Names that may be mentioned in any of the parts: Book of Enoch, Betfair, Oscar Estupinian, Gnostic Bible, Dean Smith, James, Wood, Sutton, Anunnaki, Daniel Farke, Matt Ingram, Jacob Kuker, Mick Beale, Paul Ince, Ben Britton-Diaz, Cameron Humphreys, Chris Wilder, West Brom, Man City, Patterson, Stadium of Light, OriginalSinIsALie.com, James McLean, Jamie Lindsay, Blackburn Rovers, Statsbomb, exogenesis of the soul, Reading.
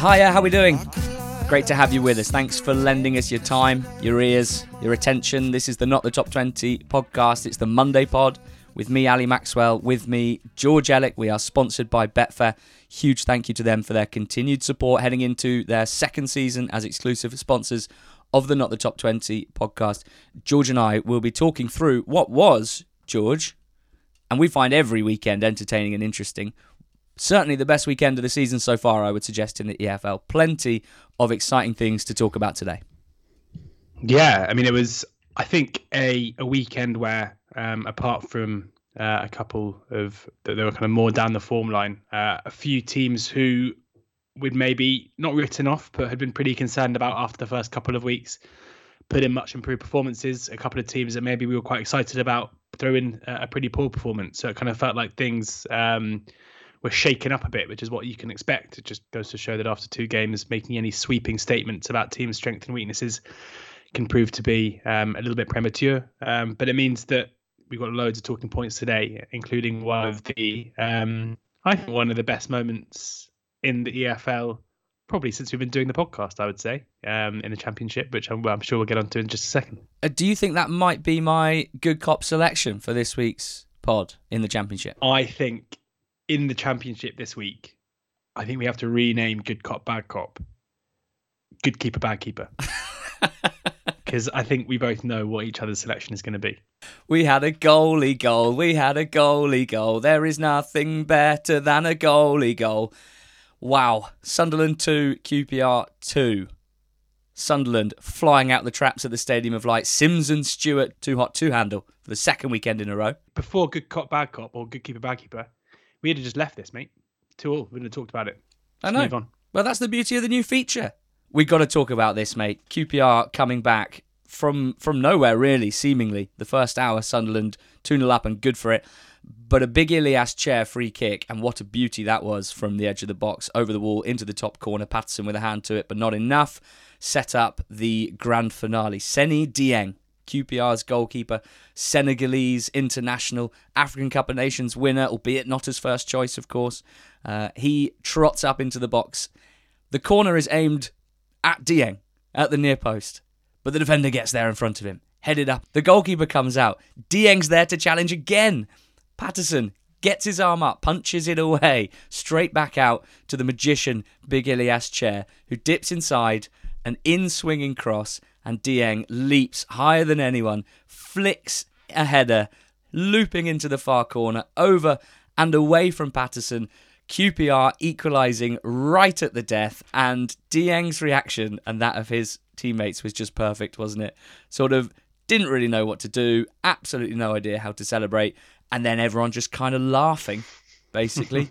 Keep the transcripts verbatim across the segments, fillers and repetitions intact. hiya, how we doing? Great to have you with us. Thanks for lending us your time, your ears, your attention. This is the Not The Top twenty podcast. It's the Monday pod with me, Ali Maxwell, with me, George Ellick. We are sponsored by Betfair. Huge thank you to them for their continued support heading into their second season as exclusive sponsors of the Not The Top twenty podcast. George and I will be talking through what was, George, and we find every weekend entertaining and interesting, certainly the best weekend of the season so far, I would suggest, in the E F L. Plenty of exciting things to talk about today. Yeah, I mean, it was, I think, a, a weekend where, um, apart from uh, a couple of, that they were kind of more down the form line, uh, a few teams who we'd maybe not written off, but had been pretty concerned about after the first couple of weeks, put in much improved performances, a couple of teams that maybe we were quite excited about threw in a pretty poor performance. So it kind of felt like things um, were shaken up a bit, which is what you can expect. It just goes to show that after two games, making any sweeping statements about team strengths and weaknesses can prove to be um, a little bit premature. Um, but it means that we've got loads of talking points today, including one of the, um, I think, one of the best moments in the E F L, probably since we've been doing the podcast, I would say, um, in the Championship, which I'm, I'm sure we'll get onto in just a second. Uh, do you think that might be my good cop selection for this week's pod in the Championship? I think in the Championship this week, I think we have to rename good cop, bad cop, good keeper, bad keeper. Because I think we both know what each other's selection is going to be. We had a goalie goal. We had a goalie goal. There is nothing better than a goalie goal. Wow. Sunderland two, Q P R two. Sunderland flying out the traps at the Stadium of Light. Sims and Stewart, too hot to handle for the second weekend in a row. Before good cop, bad cop, or good keeper, bad keeper, we'd have just left this, mate. Two all. We'd have talked about it. Let's I know. Move on. Well, that's the beauty of the new feature. We've got to talk about this, mate. Q P R coming back from from nowhere, really, seemingly. The first hour, Sunderland two nil up and good for it. But a big Ilias Chair free kick, and what a beauty that was from the edge of the box, over the wall, into the top corner. Patterson with a hand to it, but not enough. Set up the grand finale. Seny Dieng, Q P R's goalkeeper, Senegalese international, African Cup of Nations winner, albeit not his first choice, of course. Uh, he trots up into the box. The corner is aimed at Dieng, at the near post, but the defender gets there in front of him. Headed up. The goalkeeper comes out. Dieng's there to challenge again. Patterson gets his arm up, punches it away, straight back out to the magician, big Ilias Chair, who dips inside, an in-swinging cross, and Dieng leaps higher than anyone, flicks a header, looping into the far corner, over and away from Patterson. Q P R equalising right at the death, and Dieng's reaction and that of his teammates was just perfect, wasn't it? Sort of didn't really know what to do, absolutely no idea how to celebrate, and then everyone just kind of laughing, basically.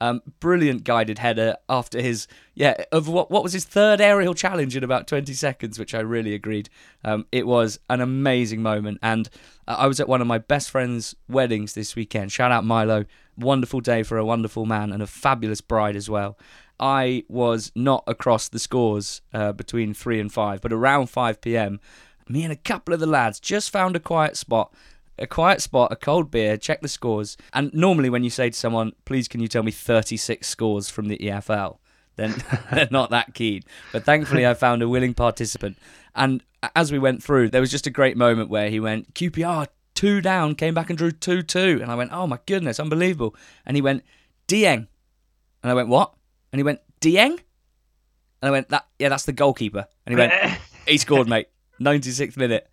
um, brilliant guided header after his, yeah, of what what was his third aerial challenge in about twenty seconds, which I really agreed. Um, it was an amazing moment, and uh, I was at one of my best friend's weddings this weekend. Shout out Milo. Wonderful day for a wonderful man and a fabulous bride as well. I was not across the scores uh, between three and five, but around five p.m, me and a couple of the lads just found a quiet spot. A quiet spot, a cold beer, check the scores. And normally when you say to someone, please can you tell me thirty-six scores from the E F L? Then they're not that keen. But thankfully I found a willing participant. And as we went through, there was just a great moment where he went, Q P R, two down, came back and drew two two. And I went, oh my goodness, unbelievable. And he went, Dieng. And I went, what? And he went, Dieng? And I went, that yeah, that's the goalkeeper. And he went, he scored, mate. ninety-sixth minute.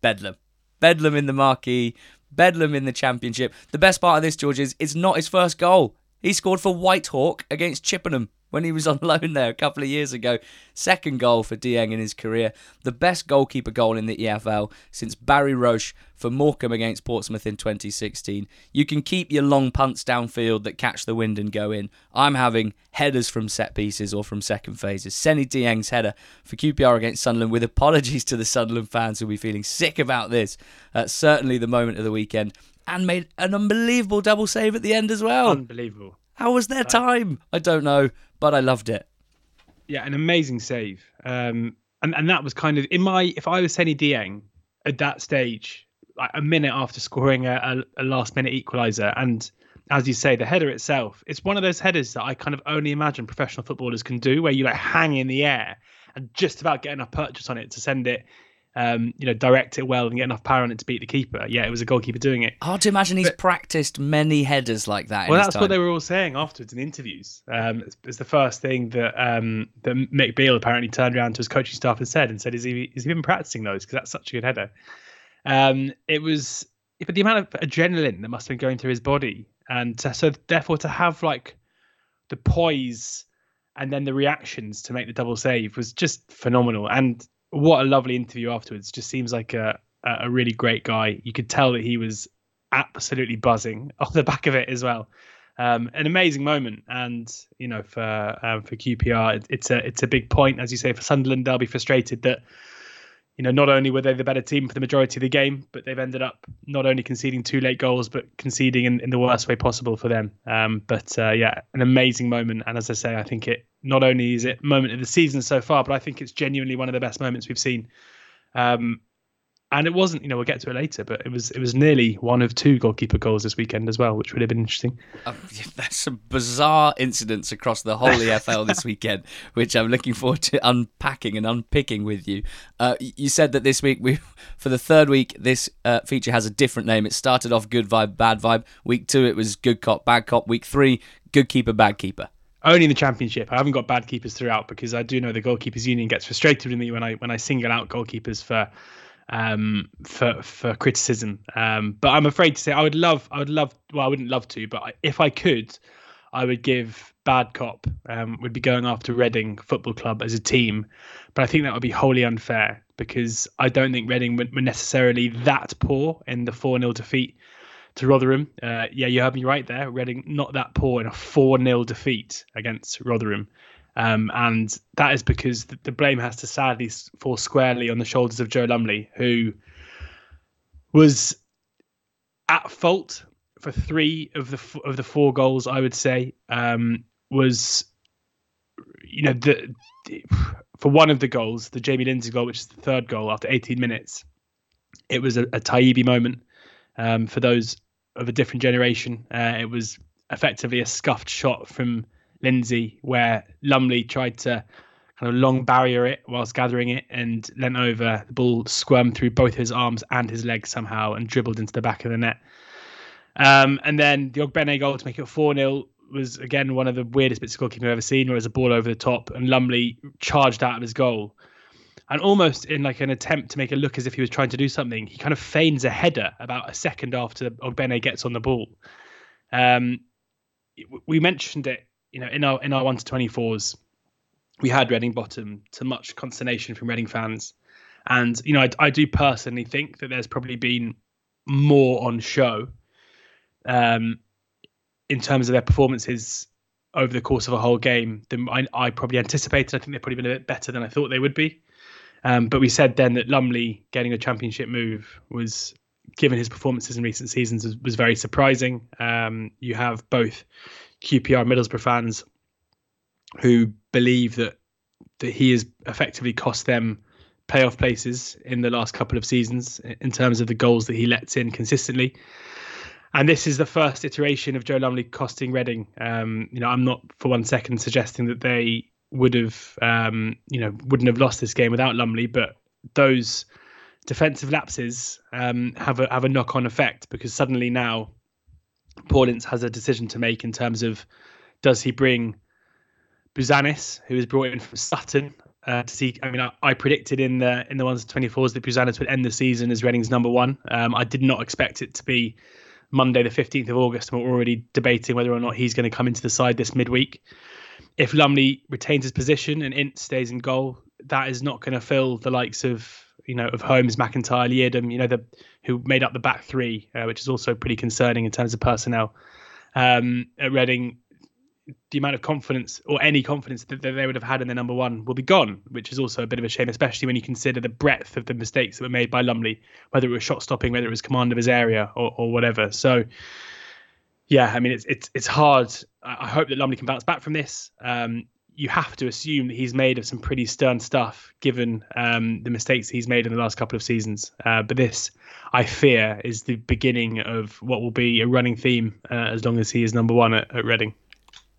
Bedlam. Bedlam in the marquee, bedlam in the Championship. The best part of this, George, is it's not his first goal. He scored for Whitehawk against Chippenham when he was on loan there a couple of years ago. Second goal for Dieng in his career. The best goalkeeper goal in the E F L since Barry Roche for Morecambe against Portsmouth in twenty sixteen. You can keep your long punts downfield that catch the wind and go in. I'm having headers from set pieces or from second phases. Seny Dieng's header for Q P R against Sunderland, with apologies to the Sunderland fans who'll be feeling sick about this. Uh, certainly the moment of the weekend. And made an unbelievable double save at the end as well. Unbelievable. How was their time? I don't know, but I loved it. Yeah, an amazing save. Um, and, and that was kind of, in my, if I was Seny Dieng at that stage, like a minute after scoring a, a, a last minute equaliser, and as you say, the header itself, it's one of those headers that I kind of only imagine professional footballers can do, where you like hang in the air and just about get enough purchase on it to send it, um, you know, direct it well and get enough power on it to beat the keeper. Yeah, it was a goalkeeper doing it. Hard to imagine he's but, practiced many headers like that. Well, in that's his time. What they were all saying afterwards in interviews. Um, it's, it's the first thing that um, that Mick Beale apparently turned around to his coaching staff and said, and said, "Is he is he been practicing those? Because that's such a good header." Um, it was, but the amount of adrenaline that must have been going through his body, and to, so therefore to have like the poise and then the reactions to make the double save was just phenomenal. And what a lovely interview afterwards. Just seems like a a really great guy. You could tell that he was absolutely buzzing off the back of it as well. Um, an amazing moment, and you know, for uh, for Q P R, it, it's a it's a big point, as you say. For Sunderland, they'll be frustrated that, you know, not only were they the better team for the majority of the game, but they've ended up not only conceding two late goals, but conceding in, in the worst way possible for them. Um, but uh, yeah, an amazing moment. And as I say, I think it not only is it moment of the season so far, but I think it's genuinely one of the best moments we've seen. Um, and it wasn't, you know, we'll get to it later, but it was it was nearly one of two goalkeeper goals this weekend as well, which would have been interesting. Oh, there's some bizarre incidents across the whole E F L this weekend, which I'm looking forward to unpacking and unpicking with you. Uh, you said that this week, we, for the third week, this uh, feature has a different name. It started off Good Vibe, Bad Vibe. Week two, it was Good Cop, Bad Cop. Week three, Good Keeper, Bad Keeper. Only in the Championship. I haven't got bad keepers throughout, because I do know the Goalkeepers Union gets frustrated with me when I when I single out goalkeepers for... um for for criticism, um but I'm afraid to say I would love I would love well I wouldn't love to but I, if I could I would give Bad Cop um would be going after Reading Football Club as a team, but I think that would be wholly unfair, because I don't think Reading were necessarily that poor in the four nil defeat to Rotherham. Uh, yeah, you heard me right there, Reading not that poor in a four nil defeat against Rotherham. Um, and that is because the blame has to sadly fall squarely on the shoulders of Joe Lumley, who was at fault for three of the of the four goals. I would say um, was, you know, the, the for one of the goals, the Jamie Lindsay goal, which is the third goal after eighteen minutes. It was a, a Taibbi moment um, for those of a different generation. Uh, it was effectively a scuffed shot from Lindsay, where Lumley tried to kind of long barrier it whilst gathering it and leant over. The ball squirmed through both his arms and his legs somehow and dribbled into the back of the net. Um, and then the Ogbené goal to make it four nil was, again, one of the weirdest bits of goalkeeping I've ever seen, where it was a ball over the top and Lumley charged out of his goal. And almost in like an attempt to make it look as if he was trying to do something, he kind of feigns a header about a second after Ogbené gets on the ball. Um, we mentioned it, you know, in our in our one to twenty-fours, we had Reading bottom, to much consternation from Reading fans. And, you know, I, I do personally think that there's probably been more on show um, in terms of their performances over the course of a whole game than I, I probably anticipated. I think they've probably been a bit better than I thought they would be. Um, but we said then that Lumley getting a Championship move was, given his performances in recent seasons, was, was very surprising. Um, you have both Q P R Middlesbrough fans who believe that that he has effectively cost them playoff places in the last couple of seasons in terms of the goals that he lets in consistently. And this is the first iteration of Joe Lumley costing Reading. Um, you know, I'm not for one second suggesting that they would have, um, you know, wouldn't have lost this game without Lumley, but those defensive lapses um, have a have a knock-on effect, because suddenly now Paul Ince has a decision to make in terms of, does he bring Buzanis, who is brought in from Sutton, uh, to see? I mean, I, I predicted in the in the one to twenty-fours that Buzanis would end the season as Reading's number one. Um, I did not expect it to be Monday, the fifteenth of August, and we're already debating whether or not he's going to come into the side this midweek. If Lumley retains his position and Ince stays in goal, that is not going to fill the likes of, you know, of Holmes, McIntyre, Leardom, you know, the, who made up the back three, uh, which is also pretty concerning in terms of personnel. Um, at Reading, the amount of confidence, or any confidence that they would have had in their number one, will be gone, which is also a bit of a shame, especially when you consider the breadth of the mistakes that were made by Lumley, whether it was shot stopping, whether it was command of his area, or, or whatever. So, yeah, I mean, it's it's it's hard. I hope that Lumley can bounce back from this. Um, you have to assume that he's made of some pretty stern stuff, given um, the mistakes he's made in the last couple of seasons. Uh, but this, I fear, is the beginning of what will be a running theme uh, as long as he is number one at, at Reading.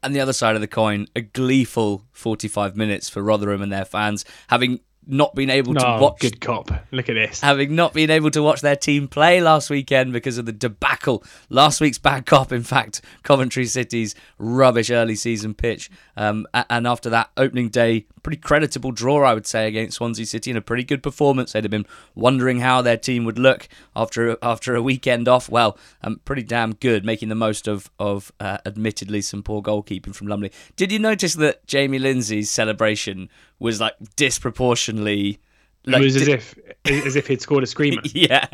And the other side of the coin, a gleeful forty-five minutes for Rotherham and their fans, having not been able to oh, watch... good cop. Look at this. Having not been able to watch their team play last weekend because of the debacle. Last week's bad cop, in fact, Coventry City's rubbish early season pitch. Um, and after that opening day, pretty creditable draw, I would say, against Swansea City, and a pretty good performance. They'd have been wondering how their team would look after after a weekend off. Well, um, pretty damn good, making the most of, of uh, admittedly, some poor goalkeeping from Lumley. Did you notice that Jamie Lindsay's celebration was like disproportionately... Like, it was as if as if he'd scored a screamer. Yeah,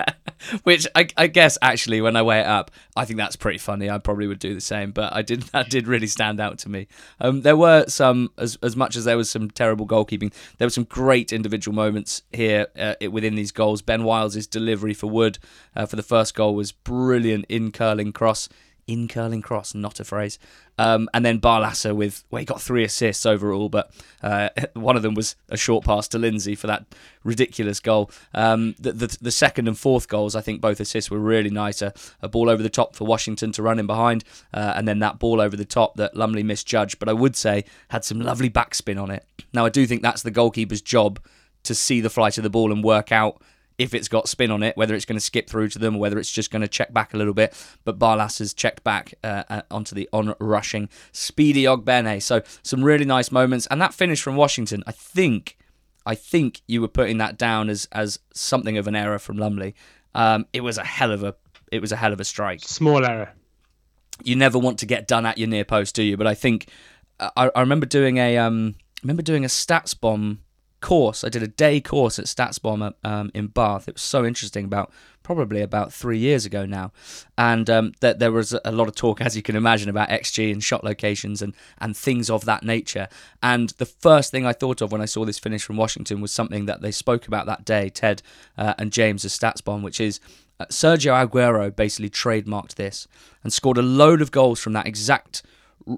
which I, I guess actually, when I weigh it up, I think that's pretty funny. I probably would do the same, but I did that did really stand out to me. Um, there were some, as as much as there was some terrible goalkeeping, there were some great individual moments here uh, within these goals. Ben Wiles's delivery for Wood uh, for the first goal was brilliant in curling cross. In curling cross, not a phrase. Um, and then Barlasser with, well, he got three assists overall, but uh, one of them was a short pass to Lindsay for that ridiculous goal. Um, the, the the second and fourth goals, I think both assists were really nice. A, a ball over the top for Washington to run in behind, uh, and then that ball over the top that Lumley misjudged, but I would say had some lovely backspin on it. Now, I do think that's the goalkeeper's job, to see the flight of the ball and work out if it's got spin on it, whether it's going to skip through to them, or whether it's just going to check back a little bit. But Barlas has checked back uh, onto the on-rushing speedy Ogbené. So some really nice moments. And that finish from Washington, I think I think you were putting that down as as something of an error from Lumley. Um, it was a hell of a it was a hell of a strike. Small error. You never want to get done at your near post, do you? But I think I, I remember doing a um I remember doing a stats bomb course. I did a day course at Statsbomb um, in Bath. It was so interesting, about probably about three years ago now, and um, that there was a lot of talk, as you can imagine, about X G and shot locations and, and things of that nature. And the first thing I thought of when I saw this finish from Washington was something that they spoke about that day, Ted uh, and James of Statsbomb, which is uh, Sergio Aguero basically trademarked this and scored a load of goals from that exact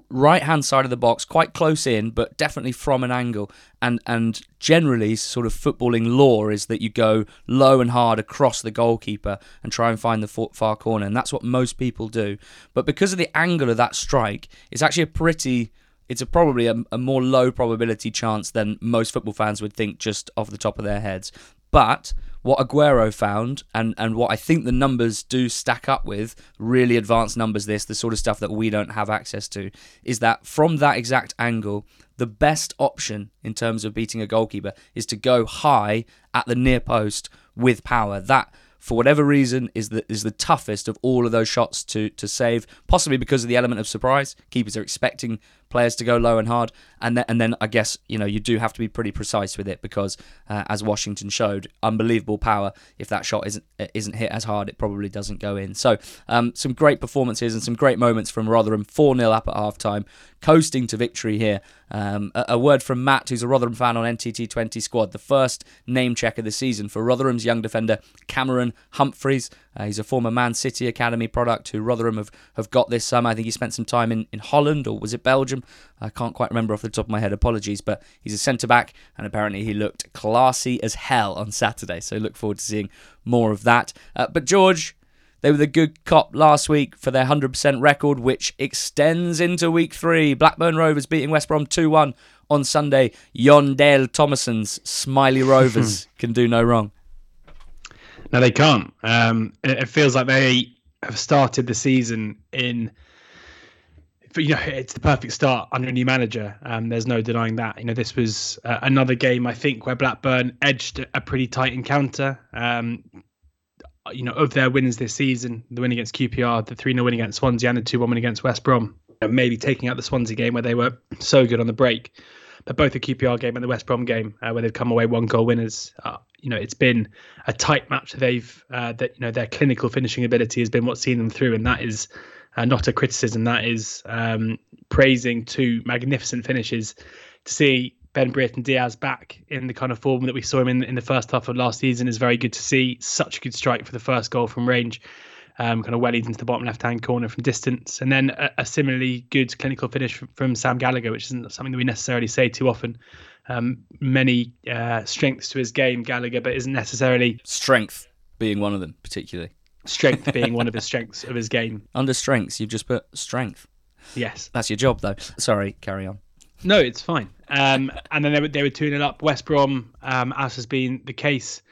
right-hand side of the box, quite close in, but definitely from an angle. And and generally, sort of footballing lore is that you go low and hard across the goalkeeper and try and find the far corner, and that's what most people do. But because of the angle of that strike, it's actually a pretty... It's a probably a, a more low probability chance than most football fans would think just off the top of their heads. But what Aguero found, and, and what I think the numbers do stack up with, really advanced numbers this, the sort of stuff that we don't have access to, is that from that exact angle, the best option in terms of beating a goalkeeper is to go high at the near post with power. That, for whatever reason, is the is the toughest of all of those shots to to save, possibly because of the element of surprise. Keepers are expecting players to go low and hard, and then, and then I guess, you know, you do have to be pretty precise with it, because uh, as Washington showed, unbelievable power. If that shot isn't isn't hit as hard, it probably doesn't go in. So um, some great performances and some great moments from Rotherham. four nil up at half-time, coasting to victory here. Um, a, a word from Matt, who's a Rotherham fan on N T T twenty Squad, the first name check of the season for Rotherham's young defender Cameron Humphreys. Uh, he's a former Man City Academy product who Rotherham have, have got this summer. I think he spent some time in, in Holland, or was it Belgium? I can't quite remember off the top of my head, apologies, but he's a centre-back, and apparently he looked classy as hell on Saturday, so look forward to seeing more of that. Uh, but George, they were the good cop last week for their one hundred percent record, which extends into week three. Blackburn Rovers beating West Brom two one on Sunday. Yondale Thomason's Smiley Rovers can do no wrong. No, they can't. Um, it feels like they have started the season in, you know, it's the perfect start under a new manager. Um, there's no denying that. You know, this was uh, another game, I think, where Blackburn edged a pretty tight encounter. Um, you know, of their wins this season, the win against Q P R, the three nil win against Swansea, and the two one win against West Brom, and maybe taking out the Swansea game where they were so good on the break. But both the Q P R game and the West Brom game, uh, where they've come away one goal winners, uh, you know, it's been a tight match. They've uh, that you know their clinical finishing ability has been what's seen them through, and that is uh, not a criticism. That is um, praising two magnificent finishes. To see Ben Britton-Diaz back in the kind of form that we saw him in in the first half of last season is very good to see. Such a good strike for the first goal from range. um, kind of wellies into the bottom left-hand corner from distance. And then a, a similarly good clinical finish from, from Sam Gallagher, which isn't something that we necessarily say too often. Um, many uh, strengths to his game, Gallagher, but isn't necessarily... Strength being one of them, particularly. Strength being one of the strengths of his game. Under strengths, you've just put strength. Yes. That's your job, though. Sorry, carry on. No, it's fine. Um, and then they were, they were two nil up. West Brom, um, as has been the case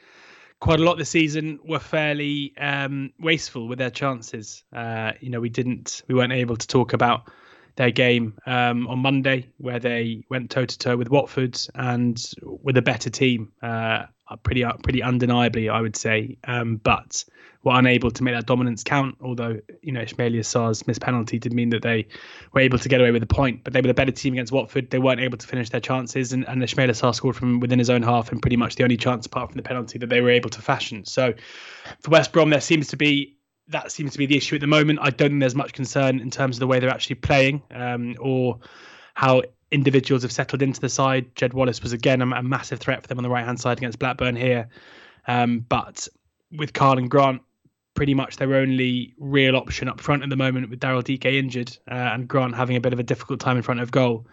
quite a lot this season, were fairly um, wasteful with their chances. Uh, you know, we didn't, we weren't able to talk about their game um, on Monday, where they went toe to toe with Watford and with a better team, uh, pretty pretty undeniably, I would say. Um, but were unable to make that dominance count. Although, you know, Ismaila Sarr's missed penalty did mean that they were able to get away with a point. But they were the better team against Watford. They weren't able to finish their chances, and, and Ismaila Sarr scored from within his own half, and pretty much the only chance apart from the penalty that they were able to fashion. So for West Brom, there seems to be. That seems to be the issue at the moment. I don't think there's much concern in terms of the way they're actually playing um, or how individuals have settled into the side. Jed Wallace was, again, a, a massive threat for them on the right-hand side against Blackburn here. Um, but with Carl and Grant, pretty much their only real option up front at the moment, with Daryl D K injured uh, and Grant having a bit of a difficult time in front of goal.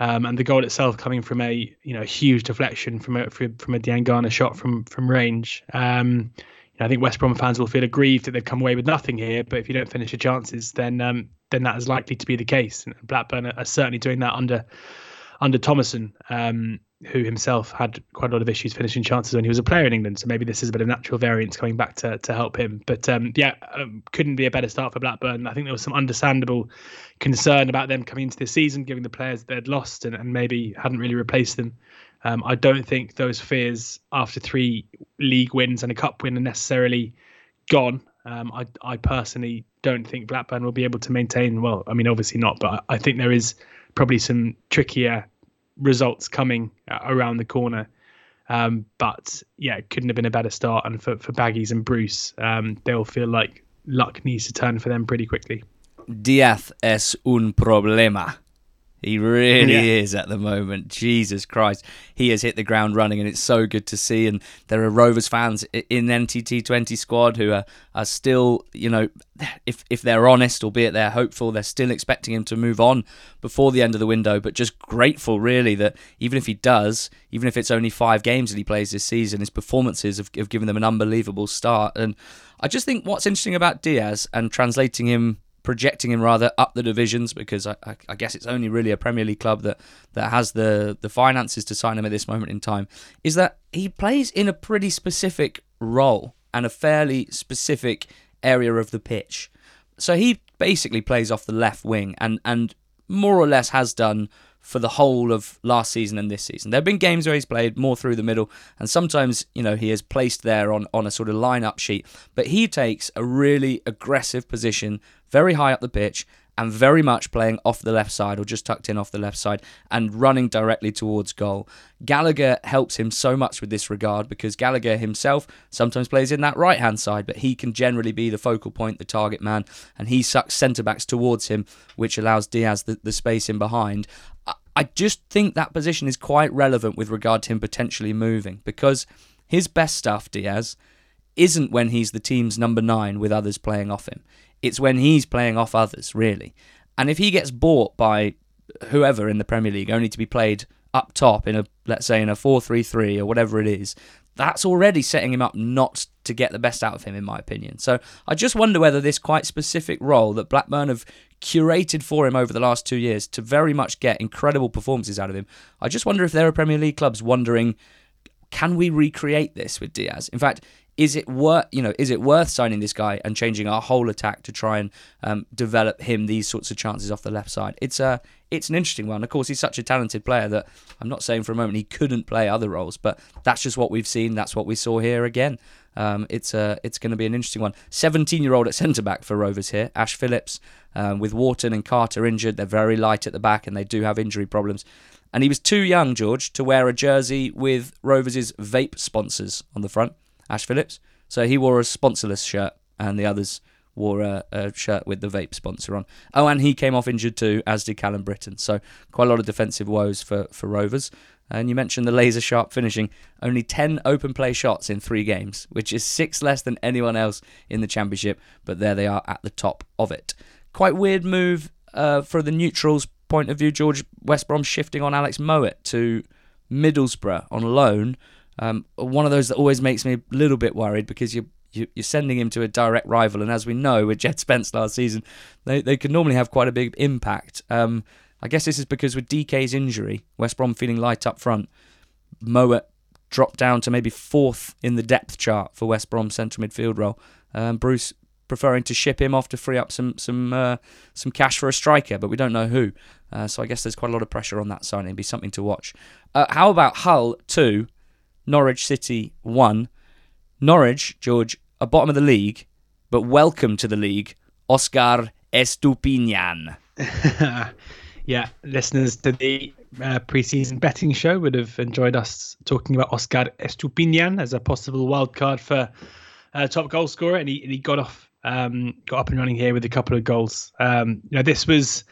Um, and the goal itself coming from a you know huge deflection from a, from a Diangana shot from, from range. Um I think West Brom fans will feel aggrieved that they've come away with nothing here, but if you don't finish your chances, then um, then that is likely to be the case. And Blackburn are certainly doing that under under Thomason, um, who himself had quite a lot of issues finishing chances when he was a player in England. So maybe this is a bit of natural variance coming back to to help him. But um, yeah, um, couldn't be a better start for Blackburn. I think there was some understandable concern about them coming into this season, given the players they'd lost and, and maybe hadn't really replaced them. Um, I don't think those fears after three league wins and a cup win are necessarily gone. Um, I, I personally don't think Blackburn will be able to maintain. Well, I mean, obviously not, but I think there is probably some trickier results coming around the corner. Um, but yeah, it couldn't have been a better start. And for, for Baggies and Bruce, um, they'll feel like luck needs to turn for them pretty quickly. Diaz es un problema. He really yeah. is at the moment. Jesus Christ. He has hit the ground running, and it's so good to see. And there are Rovers fans in N T T twenty squad who are, are still, you know, if if they're honest, albeit they're hopeful, they're still expecting him to move on before the end of the window. But just grateful, really, that even if he does, even if it's only five games that he plays this season, his performances have, have given them an unbelievable start. And I just think what's interesting about Diaz and translating him, projecting him rather up the divisions, because I, I, I guess it's only really a Premier League club that, that has the, the finances to sign him at this moment in time, is that he plays in a pretty specific role and a fairly specific area of the pitch. So he basically plays off the left wing and, and more or less has done for the whole of last season and this season. There have been games where he's played more through the middle, and sometimes, you know, he is placed there on, on a sort of line-up sheet. But he takes a really aggressive position, very high up the pitch, and very much playing off the left side or just tucked in off the left side and running directly towards goal. Gallagher helps him so much with this regard, because Gallagher himself sometimes plays in that right-hand side, but he can generally be the focal point, the target man, and he sucks centre-backs towards him, which allows Diaz the, the space in behind. I, I just think that position is quite relevant with regard to him potentially moving, because his best stuff, Diaz, isn't when he's the team's number nine with others playing off him. It's when he's playing off others, really. And if he gets bought by whoever in the Premier League, only to be played up top in a, let's say, in a four three three or whatever it is, that's already setting him up not to get the best out of him, in my opinion. So I just wonder whether this quite specific role that Blackburn have curated for him over the last two years to very much get incredible performances out of him, I just wonder if there are Premier League clubs wondering, can we recreate this with Diaz? In fact, Is it worth, you know, is it worth signing this guy and changing our whole attack to try and um, develop him these sorts of chances off the left side? It's a, it's an interesting one. Of course, he's such a talented player that I'm not saying for a moment he couldn't play other roles, but that's just what we've seen. That's what we saw here again. Um, it's a, it's going to be an interesting one. seventeen-year-old at centre-back for Rovers here, Ash Phillips, um, with Wharton and Carter injured. They're very light at the back and they do have injury problems. And he was too young, George, to wear a jersey with Rovers' vape sponsors on the front. Ash Phillips. So he wore a sponsorless shirt and the others wore a, a shirt with the vape sponsor on. Oh, and he came off injured too, as did Callum Britton. So quite a lot of defensive woes for, for Rovers. And you mentioned the laser-sharp finishing. Only ten open play shots in three games, which is six less than anyone else in the Championship, but there they are at the top of it. Quite weird move uh, for the neutrals' point of view, George. West Brom shifting on Alex Mowat to Middlesbrough on loan. Um, one of those that always makes me a little bit worried, because you're, you're sending him to a direct rival, and as we know, with Jed Spence last season, they, they could normally have quite a big impact. Um I guess this is because with D K's injury, West Brom feeling light up front, Mowat dropped down to maybe fourth in the depth chart for West Brom's central midfield role. Um, Bruce preferring to ship him off to free up some some uh, some cash for a striker, but we don't know who. Uh, so I guess there's quite a lot of pressure on that signing. It'd be something to watch. Uh, how about Hull two, Norwich City one. Norwich, George, are bottom of the league, but welcome to the league, Oscar Estupinian. Yeah, listeners to the uh, pre-season betting show would have enjoyed us talking about Oscar Estupinian as a possible wild card for uh, top goal scorer, and he, and he got off, um, got up and running here with a couple of goals. Um, you know, this was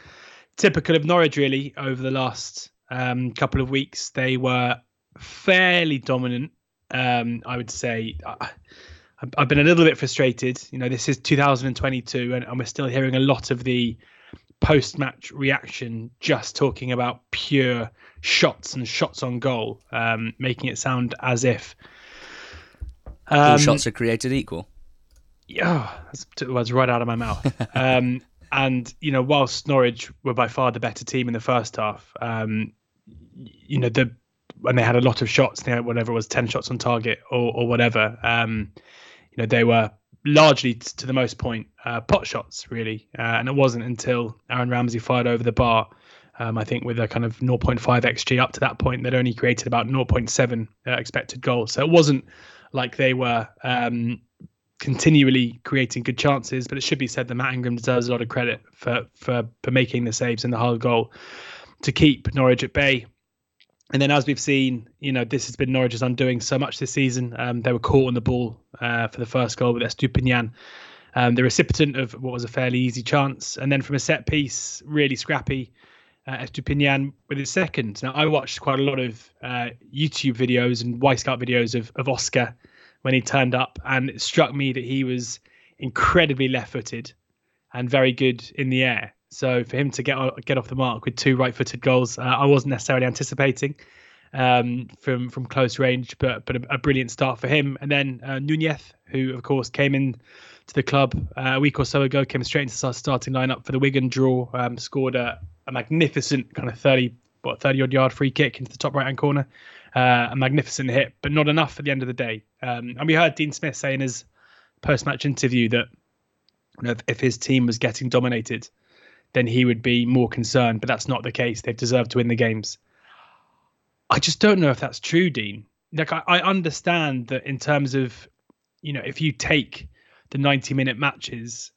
typical of Norwich really over the last um, couple of weeks. They were fairly dominant, um, I would say. I, I've been a little bit frustrated. You know, this is two thousand twenty-two, and, and we're still hearing a lot of the post-match reaction just talking about pure shots and shots on goal, um, making it sound as if um, all shots are created equal. Yeah, that's, that's right out of my mouth. um, and you know, whilst Norwich were by far the better team in the first half, um, you know, the when they had a lot of shots, they had whatever it was, ten shots on target or, or whatever. Um, you know, they were largely to the most point uh, pot shots really, uh, and it wasn't until Aaron Ramsey fired over the bar, um, I think with a kind of zero point five X G. Up to that point they'd only created about zero point seven uh, expected goals, so it wasn't like they were um, continually creating good chances, but it should be said that Matt Ingram deserves a lot of credit for for, for making the saves in the Hull goal to keep Norwich at bay. And then, as we've seen, you know, this has been Norwich's undoing so much this season. Um, they were caught on the ball uh, for the first goal with Estupinian, um, the recipient of what was a fairly easy chance. And then from a set piece, really scrappy, uh, Estupinian with his second. Now, I watched quite a lot of uh, YouTube videos and Y Scout videos of, of Oscar when he turned up, and it struck me that he was incredibly left-footed and very good in the air. So for him to get get off the mark with two right-footed goals, uh, I wasn't necessarily anticipating um, from from close range, but but a, a brilliant start for him. And then uh, Nunez, who of course came in to the club uh, a week or so ago, came straight into our starting lineup for the Wigan draw, um, scored a, a magnificent kind of thirty what thirty odd yard free kick into the top right hand corner, uh, a magnificent hit, but not enough at the end of the day. Um, and we heard Dean Smith say in his post-match interview that, you know, if his team was getting dominated, then he would be more concerned, but that's not the case. They've deserved to win the games. I just don't know if that's true, Dean. Like, I, I understand that in terms of, you know, if you take the ninety-minute matches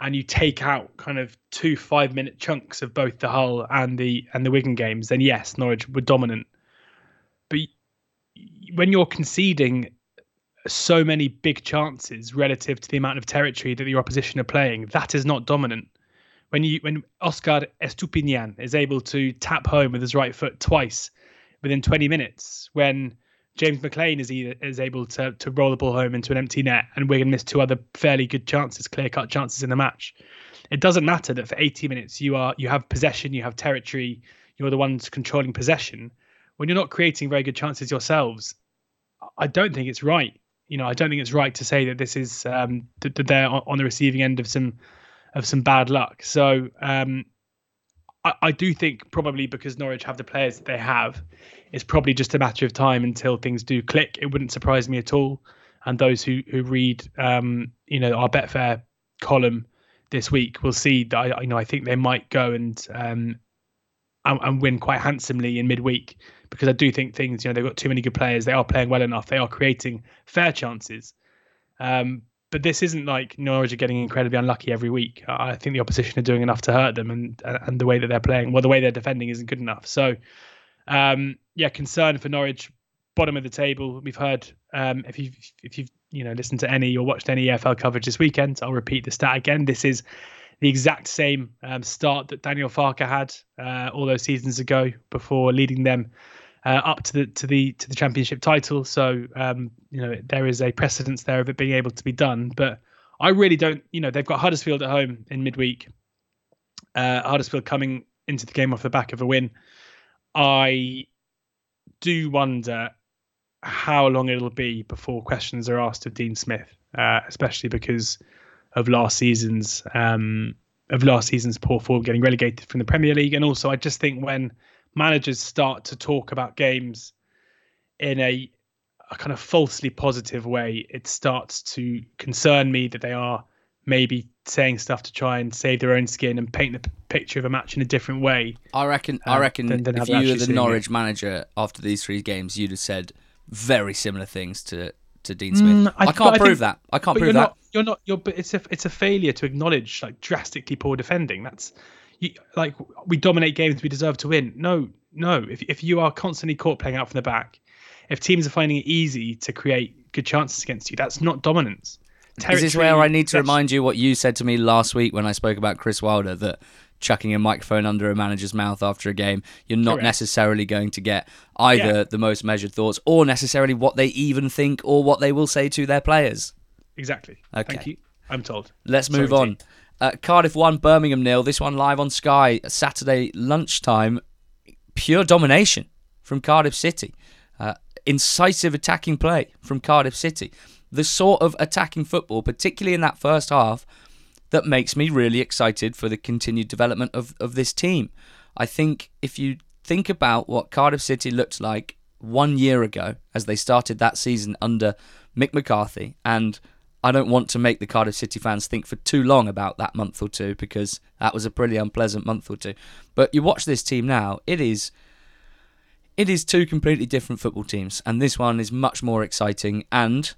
and you take out kind of two five-minute chunks of both the Hull and the and the Wigan games, then yes, Norwich were dominant. But when you're conceding so many big chances relative to the amount of territory that your opposition are playing, that is not dominant. When you when Oscar Estupinian is able to tap home with his right foot twice within twenty minutes, when James McLean is either, is able to to roll the ball home into an empty net, and Wigan missed two other fairly good chances, clear-cut chances in the match, it doesn't matter that for eighty minutes you are you have possession, you have territory, you're the ones controlling possession. When you're not creating very good chances yourselves, I don't think it's right. You know, I don't think it's right to say that this is um, that they're on the receiving end of some. Of some bad luck. So um, I, I do think probably because Norwich have the players that they have, it's probably just a matter of time until things do click. It wouldn't surprise me at all. And those who who read, um, you know, our Betfair column this week will see that I, you know, I think they might go and um and, and win quite handsomely in midweek, because I do think things, you know, they've got too many good players. They are playing well enough. They are creating fair chances. Um, But this isn't like Norwich are getting incredibly unlucky every week. I think the opposition are doing enough to hurt them, and and the way that they're playing, well, the way they're defending isn't good enough. So, um, yeah, concern for Norwich, bottom of the table. We've heard um, if you if you've you know, listened to any or watched any E F L coverage this weekend, I'll repeat the stat again. This is the exact same um, start that Daniel Farke had uh, all those seasons ago before leading them uh, up to the to the to the championship title. So um, you know, there is a precedence there of it being able to be done. But I really don't. You know, they've got Huddersfield at home in midweek. Uh, Huddersfield coming into the game off the back of a win. I do wonder how long it'll be before questions are asked of Dean Smith, uh, especially because of last season's um, of last season's poor form, getting relegated from the Premier League. And also, I just think when managers start to talk about games in a, a kind of falsely positive way, it starts to concern me that they are maybe saying stuff to try and save their own skin and paint the p- picture of a match in a different way. I reckon. Um, I reckon than, than if you were the Norwich it. manager after these three games, you'd have said very similar things to to Dean Smith. Mm, I, I can't prove I think, that. I can't prove you're that. Not, you're not. You're. But it's a it's a failure to acknowledge like drastically poor defending. That's you, like we dominate games. We deserve to win. No, no. If if you are constantly caught playing out from the back, if teams are finding it easy to create good chances against you, that's not dominance. Territory. This is where I need to remind you what you said to me last week when I spoke about Chris Wilder, that chucking a microphone under a manager's mouth after a game, you're not Correct. necessarily going to get either yeah. the most measured thoughts or necessarily what they even think or what they will say to their players. Exactly. Okay. Thank you. I'm told. Let's move Sorry, on. Uh, Cardiff one, Birmingham nil. This one live on Sky Saturday lunchtime. Pure domination from Cardiff City. Uh, incisive attacking play from Cardiff City. The sort of attacking football, particularly in that first half, that makes me really excited for the continued development of, of this team. I think if you think about what Cardiff City looked like one year ago as they started that season under Mick McCarthy, and I don't want to make the Cardiff City fans think for too long about that month or two because that was a pretty unpleasant month or two. But you watch this team now, it is... It is two completely different football teams, and this one is much more exciting and...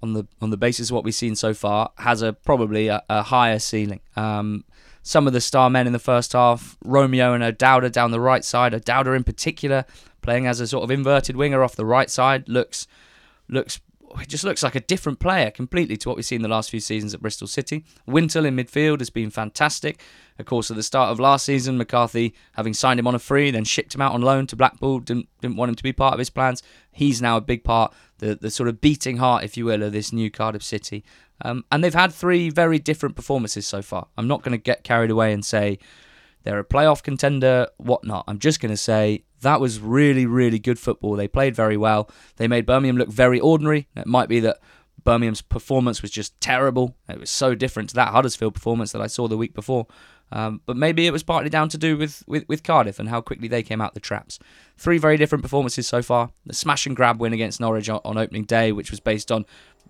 on the on the basis of what we've seen so far, has a probably a, a higher ceiling. Um, some of the star men in the first half, Romeo and O'Dowda down the right side, O'Dowda in particular, playing as a sort of inverted winger off the right side, looks looks it just looks like a different player completely to what we've seen the last few seasons at Bristol City. Wintle in midfield has been fantastic. Of course, at the start of last season, McCarthy, having signed him on a free, then shipped him out on loan to Blackpool, didn't didn't want him to be part of his plans. He's now a big part, the the sort of beating heart, if you will, of this new Cardiff City. Um, and they've had three very different performances so far. I'm not going to get carried away and say they're a playoff contender, whatnot. I'm just going to say that was really, really good football. They played very well. They made Birmingham look very ordinary. It might be that Birmingham's performance was just terrible. It was so different to that Huddersfield performance that I saw the week before. Um, but maybe it was partly down to do with, with, with Cardiff and how quickly they came out the traps. Three very different performances so far. The smash and grab win against Norwich on, on opening day, which was based on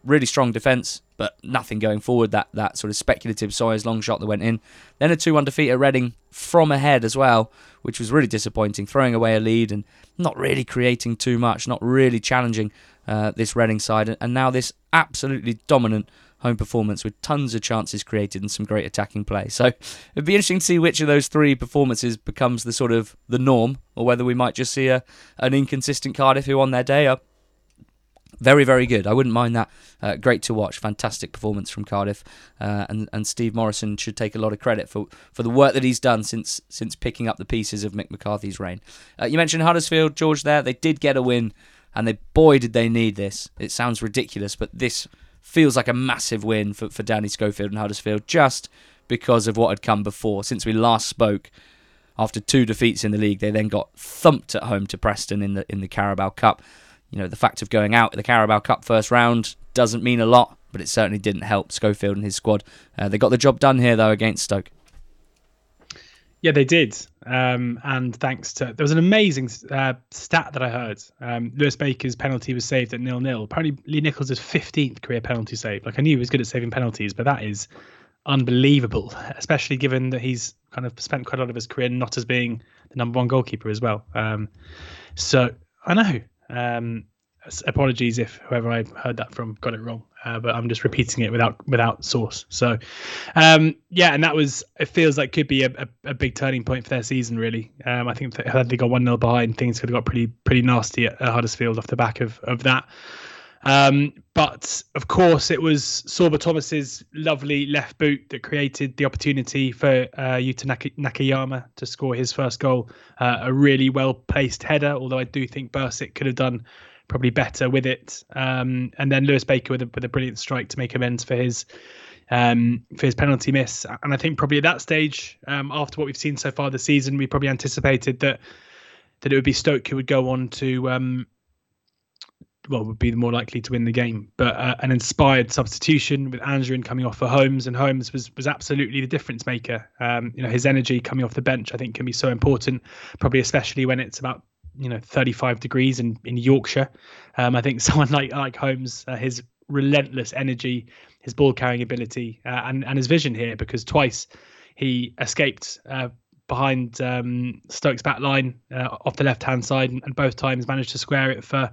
really strong defence, but nothing going forward, that that sort of speculative Sawyer's long shot that went in. Then a two one defeat at Reading from ahead as well, which was really disappointing, throwing away a lead and not really creating too much, not really challenging uh, this Reading side. And now this absolutely dominant home performance with tons of chances created and some great attacking play. So it'd be interesting to see which of those three performances becomes the sort of the norm, or whether we might just see a an inconsistent Cardiff who on their day are very, very good. I wouldn't mind that. Uh, great to watch. Fantastic performance from Cardiff. Uh, and, and Steve Morrison should take a lot of credit for, for the work that he's done since since picking up the pieces of Mick McCarthy's reign. Uh, you mentioned Huddersfield, George, there. They did get a win, and they boy, did they need this. It sounds ridiculous, but this feels like a massive win for, for Danny Schofield and Huddersfield just because of what had come before. Since we last spoke, after two defeats in the league, they then got thumped at home to Preston in the in the Carabao Cup. You know, the fact of going out in the Carabao Cup first round doesn't mean a lot, but it certainly didn't help Schofield and his squad. Uh, they got the job done here, though, against Stoke. Yeah, they did. Um, and thanks to... There was an amazing uh, stat that I heard. Um, Lewis Baker's penalty was saved at nil nil. Apparently, Lee Nicholls' fifteenth career penalty save. Like, I knew he was good at saving penalties, but that is unbelievable, especially given that he's kind of spent quite a lot of his career not as being the number one goalkeeper as well. Um, so, I know. Um, apologies if whoever I heard that from got it wrong, uh, but I'm just repeating it without without source. So, um, yeah, and that was, it feels like could be a, a, a big turning point for their season, really. Um, I think that had they got one nil behind, things could have got pretty pretty nasty at, at Huddersfield off the back of, of that. Um, but of course, it was Sorba Thomas's lovely left boot that created the opportunity for uh, Yuta Naka- Nakayama to score his first goal. Uh, a really well placed header, although I do think Bursic could have done probably better with it. Um, and then Lewis Baker with a, with a brilliant strike to make amends for his um, for his penalty miss. And I think probably at that stage, um, after what we've seen so far this season, we probably anticipated that that it would be Stoke who would go on to. Um, well, would be more likely to win the game, but uh, an inspired substitution with Andrew coming off for Holmes, and Holmes was was absolutely the difference maker. Um, you know, his energy coming off the bench, I think, can be so important, probably especially when it's about, you know, thirty-five degrees in, in Yorkshire. Um, I think someone like, like Holmes, uh, his relentless energy, his ball carrying ability, uh, and, and his vision here, because twice he escaped uh, behind um, Stoke's back line uh, off the left-hand side, and, and both times managed to square it for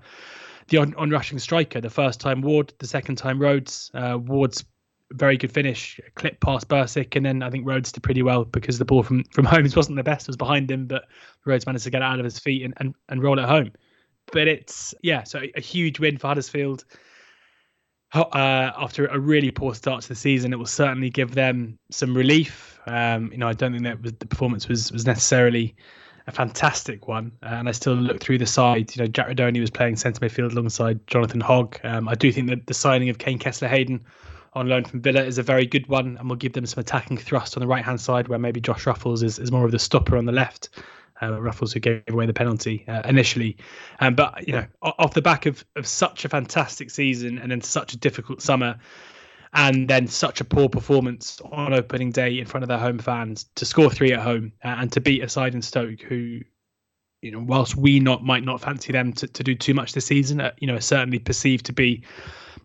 the on, on rushing striker. The first time Ward, the second time Rhodes. Uh, Ward's very good finish, clip past Bursic, and then I think Rhodes did pretty well because the ball from, from Holmes wasn't the best, was behind him, but Rhodes managed to get it out of his feet and, and, and roll it home. But it's, yeah, so a huge win for Huddersfield. Uh, after a really poor start to the season, it will certainly give them some relief. Um, you know, I don't think that was, the performance was was necessarily a fantastic one, uh, and I still look through the side. You know, Jack Rodoni was playing centre midfield alongside Jonathan Hogg. Um, I do think that the signing of Kane Kessler-Hayden on loan from Villa is a very good one, and will give them some attacking thrust on the right-hand side, where maybe Josh Ruffles is, is more of the stopper on the left. Uh, Ruffles, who gave away the penalty uh, initially, um, but you know, off the back of of such a fantastic season, and then such a difficult summer, and then such a poor performance on opening day in front of their home fans, to score three at home and to beat a side in Stoke who, you know, whilst we not might not fancy them to, to do too much this season, uh, you know, are certainly perceived to be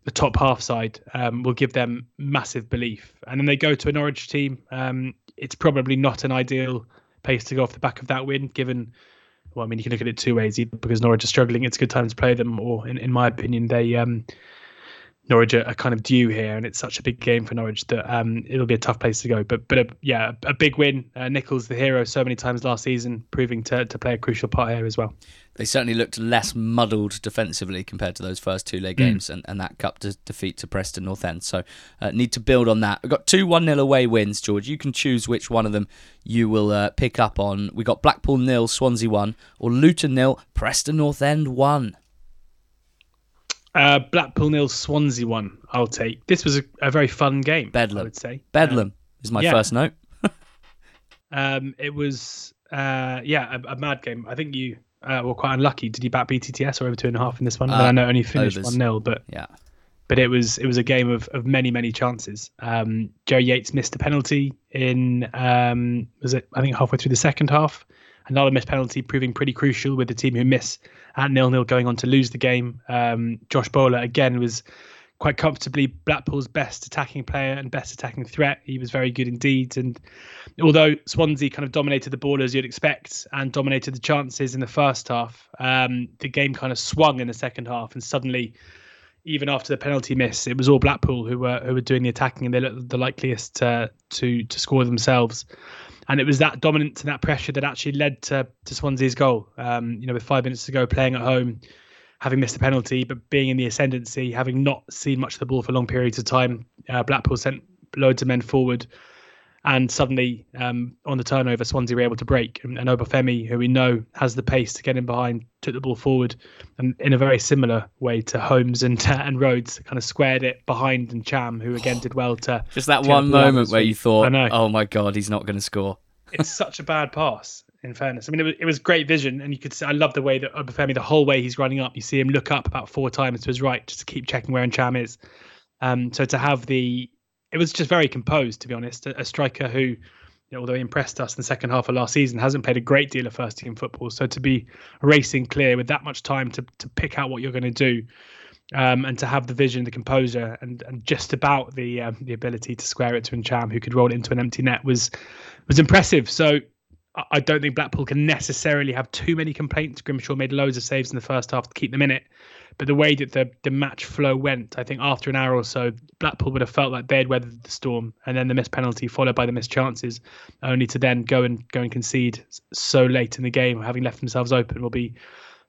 the top half side, um, will give them massive belief. And then they go to a Norwich team. Um, it's probably not an ideal place to go off the back of that win, given, well, I mean, you can look at it two ways, either because Norwich are struggling, it's a good time to play them, or in, in my opinion, they... Um, Norwich are kind of due here, and it's such a big game for Norwich that um, it'll be a tough place to go. But but a, yeah, a big win. Uh, Nicholls, the hero so many times last season, proving to, to play a crucial part here as well. They certainly looked less muddled defensively compared to those first two leg mm. games and, and that cup de- defeat to Preston North End. So uh, need to build on that. We've got two one-nil away wins, George. You can choose which one of them you will uh, pick up on. We got Blackpool nil, Swansea one, or Luton nil, Preston North End one. Uh, Blackpool nil, Swansea one. I'll take. This was a, a very fun game. Bedlam, I would say. Bedlam um, is my yeah. first note. um, it was, uh, yeah, a, a mad game. I think you uh, were quite unlucky. Did you bat B T T S or over two and a half in this one? Uh, I know it only finished one nil, but yeah, but it was it was a game of, of many many chances. Um, Joe Yates missed a penalty in um, was it I think halfway through the second half. Another missed penalty proving pretty crucial with the team who miss at nil-nil going on to lose the game. Um, Josh Bowler, again, was quite comfortably Blackpool's best attacking player and best attacking threat. He was very good indeed. And although Swansea kind of dominated the ball as you'd expect and dominated the chances in the first half, um, the game kind of swung in the second half, and suddenly, even after the penalty miss, it was all Blackpool who were who were doing the attacking, and they looked the likeliest uh, to to score themselves. And it was that dominance and that pressure that actually led to, to Swansea's goal. Um, you know, with five minutes to go, playing at home, having missed a penalty, but being in the ascendancy, having not seen much of the ball for long periods of time, uh, Blackpool sent loads of men forward, and suddenly um, on the turnover, Swansea were able to break. And, and Obafemi, who we know has the pace to get in behind, took the ball forward, and in a very similar way to Holmes and uh, and Rhodes, kind of squared it behind, and Cham, who again did well to... Just that to one moment where you thought, oh my God, he's not going to score. It's such a bad pass, in fairness. I mean, it was, it was great vision, and you could see, I love the way that Obafemi, the whole way he's running up, you see him look up about four times to his right just to keep checking where Cham is. Um, so to have the... It was just very composed, to be honest. A, a striker who, you know, although he impressed us in the second half of last season, hasn't played a great deal of first-team football. So to be racing clear with that much time to to pick out what you're going to do, um, and to have the vision, the composure, and and just about the um, the ability to square it to N'Cham, who could roll it into an empty net, was was impressive. So I, I don't think Blackpool can necessarily have too many complaints. Grimshaw made loads of saves in the first half to keep them in it. But the way that the, the match flow went, I think after an hour or so, Blackpool would have felt like they'd weathered the storm, and then the missed penalty followed by the missed chances, only to then go and go and concede so late in the game, having left themselves open, will be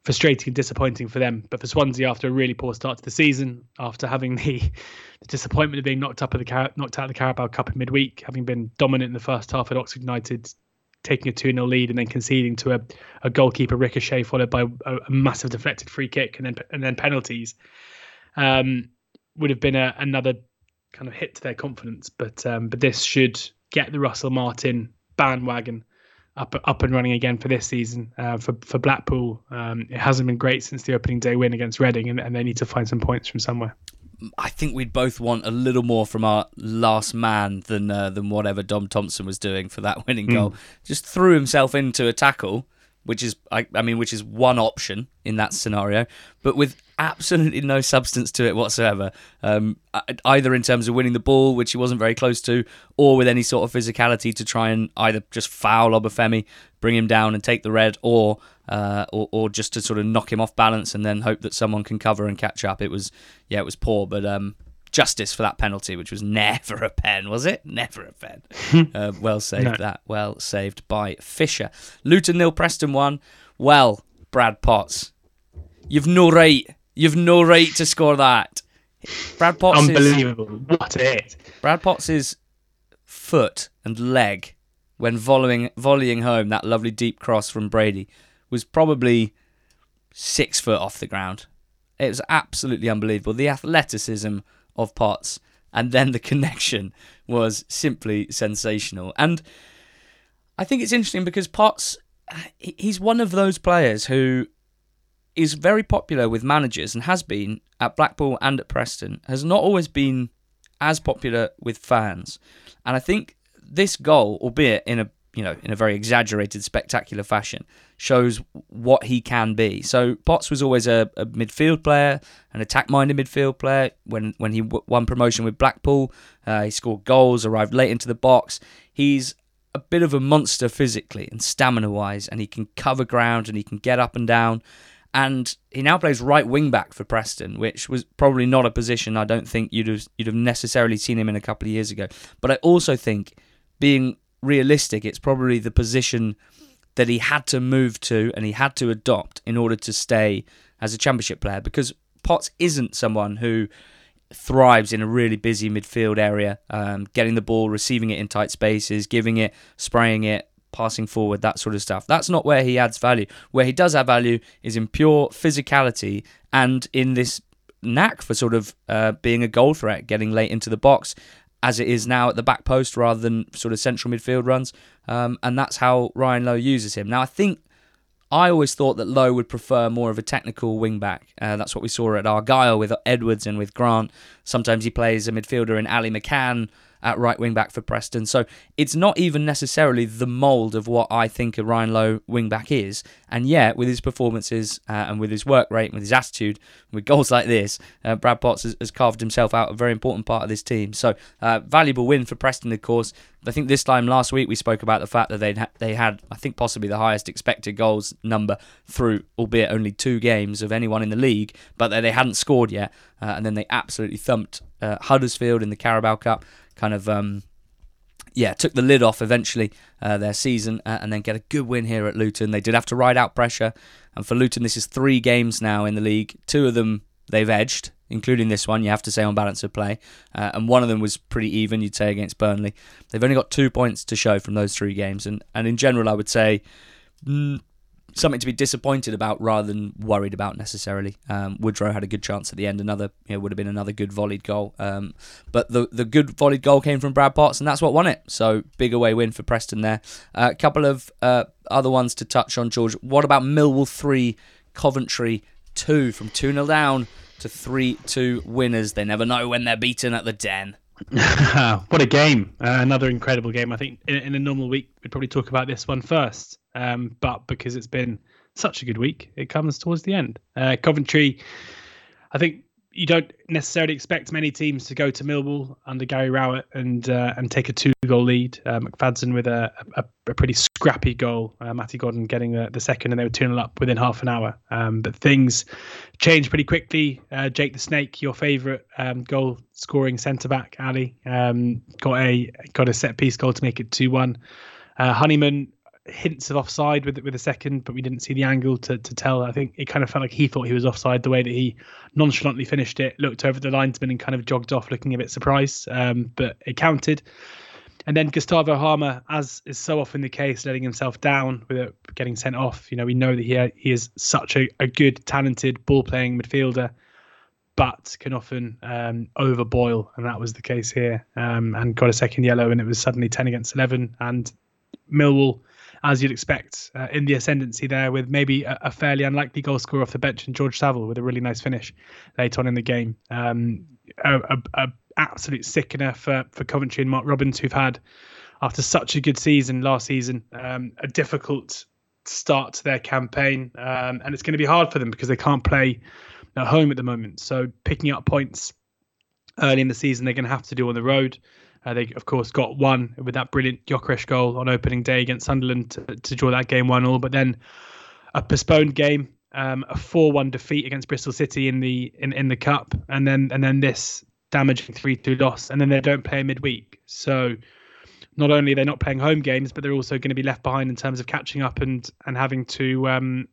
frustrating and disappointing for them. But for Swansea, after a really poor start to the season, after having the, the disappointment of being knocked up at the knocked out of the Carabao Cup in midweek, having been dominant in the first half at Oxford United, taking a two nil lead and then conceding to a, a goalkeeper ricochet followed by a, a massive deflected free kick and then and then penalties, um, would have been a, another kind of hit to their confidence. But um, but this should get the Russell Martin bandwagon up up and running again for this season. Uh, for for Blackpool, um, it hasn't been great since the opening day win against Reading, and, and they need to find some points from somewhere. I think we'd both want a little more from our last man than uh, than whatever Dom Thompson was doing for that winning mm. goal. Just threw himself into a tackle, which is I, I mean, which is one option in that scenario, but with absolutely no substance to it whatsoever. Um, either in terms of winning the ball, which he wasn't very close to, or with any sort of physicality to try and either just foul Obafemi, bring him down and take the red, or, uh, or or just to sort of knock him off balance and then hope that someone can cover and catch up. It was, yeah, it was poor, but um, justice for that penalty, which was never a pen, was it? Never a pen. uh, well saved no. that. Well saved by Fisher. Luton nil, Preston one. Well, Brad Potts, you've no right. You've no right to score that. Brad Potts' unbelievable. Is, what a hit. Brad Potts' foot and leg when volleying volleying home that lovely deep cross from Brady was probably six foot off the ground. It was absolutely unbelievable. The athleticism of Potts and then the connection was simply sensational. And I think it's interesting because Potts, he's one of those players who is very popular with managers and has been at Blackpool and at Preston, has not always been as popular with fans. And I think this goal, albeit in a you know in a very exaggerated, spectacular fashion, shows what he can be. So Potts was always a, a midfield player, an attack-minded midfield player. When when he w- won promotion with Blackpool, uh, he scored goals, arrived late into the box. He's a bit of a monster physically and stamina-wise, and he can cover ground and he can get up and down. And he now plays right wing back for Preston, which was probably not a position I don't think you'd have you'd have necessarily seen him in a couple of years ago. But I also think, being realistic, it's probably the position that he had to move to and he had to adopt in order to stay as a Championship player, because Potts isn't someone who thrives in a really busy midfield area, um, getting the ball, receiving it in tight spaces, giving it, spraying it, passing forward, that sort of stuff. That's not where he adds value. Where he does add value is in pure physicality and in this knack for sort of uh, being a goal threat, getting late into the box, as it is now at the back post rather than sort of central midfield runs. Um, and that's how Ryan Lowe uses him. Now, I think I always thought that Lowe would prefer more of a technical wing-back. Uh, that's what we saw at Argyle with Edwards and with Grant. Sometimes he plays a midfielder in Ali McCann at right wing-back for Preston. So it's not even necessarily the mould of what I think a Ryan Lowe wing-back is. And yet, with his performances uh, and with his work rate, with his attitude, with goals like this, uh, Brad Potts has, has carved himself out a very important part of this team. So, uh, valuable win for Preston, of course. I think this time last week we spoke about the fact that they'd ha- they had, I think, possibly the highest expected goals number through, albeit only two games, of anyone in the league, but that they hadn't scored yet. Uh, and then they absolutely thumped uh, Huddersfield in the Carabao Cup. Kind of, um, yeah, took the lid off eventually uh, their season uh, and then get a good win here at Luton. They did have to ride out pressure. And for Luton, this is three games now in the league. Two of them they've edged, including this one, you have to say, on balance of play. Uh, and one of them was pretty even, you'd say, against Burnley. They've only got two points to show from those three games. And, and in general, I would say mm, something to be disappointed about rather than worried about necessarily. Um, Woodrow had a good chance at the end. Another, you know, would have been another good volleyed goal. Um, but the the good volleyed goal came from Brad Potts, and that's what won it. So big away win for Preston there. A uh, couple of uh, other ones to touch on, George. What about Millwall three, Coventry two, from two nil down to three two winners? They never know when they're beaten at the Den. What a game. Uh, another incredible game. I think in, in a normal week, we'd probably talk about this one first. Um, but because it's been such a good week, it comes towards the end. Uh, Coventry, I think you don't necessarily expect many teams to go to Millwall under Gary Rowett and uh, and take a two-goal lead. Uh, McFadden with a, a, a pretty scrappy goal. Uh, Matty Gordon getting the, the second, and they were two nil up within half an hour. Um, but things changed pretty quickly. Uh, Jake the Snake, your favourite um, goal-scoring centre-back, Ali, um, got a got a set-piece goal to make it two one. Uh, Honeyman hints of offside with with a second, but we didn't see the angle to to tell. I think it kind of felt like he thought he was offside the way that he nonchalantly finished it, looked over the linesman and kind of jogged off looking a bit surprised, um, but it counted. And then Gustavo Harmer, as is so often the case, letting himself down without getting sent off. You know, we know that he he is such a, a good, talented, ball-playing midfielder, but can often um, overboil, and that was the case here. Um, and got a second yellow, and it was suddenly ten against eleven. And Millwall, as you'd expect, uh, in the ascendancy there, with maybe a, a fairly unlikely goal scorer off the bench, and George Savile with a really nice finish late on in the game. Um, a, a, a absolute sickener for, for Coventry and Mark Robbins, who've had, after such a good season last season, um, a difficult start to their campaign. Um, and it's going to be hard for them because they can't play at home at the moment. So picking up points early in the season, they're going to have to do on the road. Uh, they, of course, got one with that brilliant Gyökeres goal on opening day against Sunderland to, to draw that game one all. But then a postponed game, um, a four one defeat against Bristol City in the in, in the Cup, and then and then this damaging three two loss. And then they don't play midweek. So not only are they not playing home games, but they're also going to be left behind in terms of catching up and and having to, um,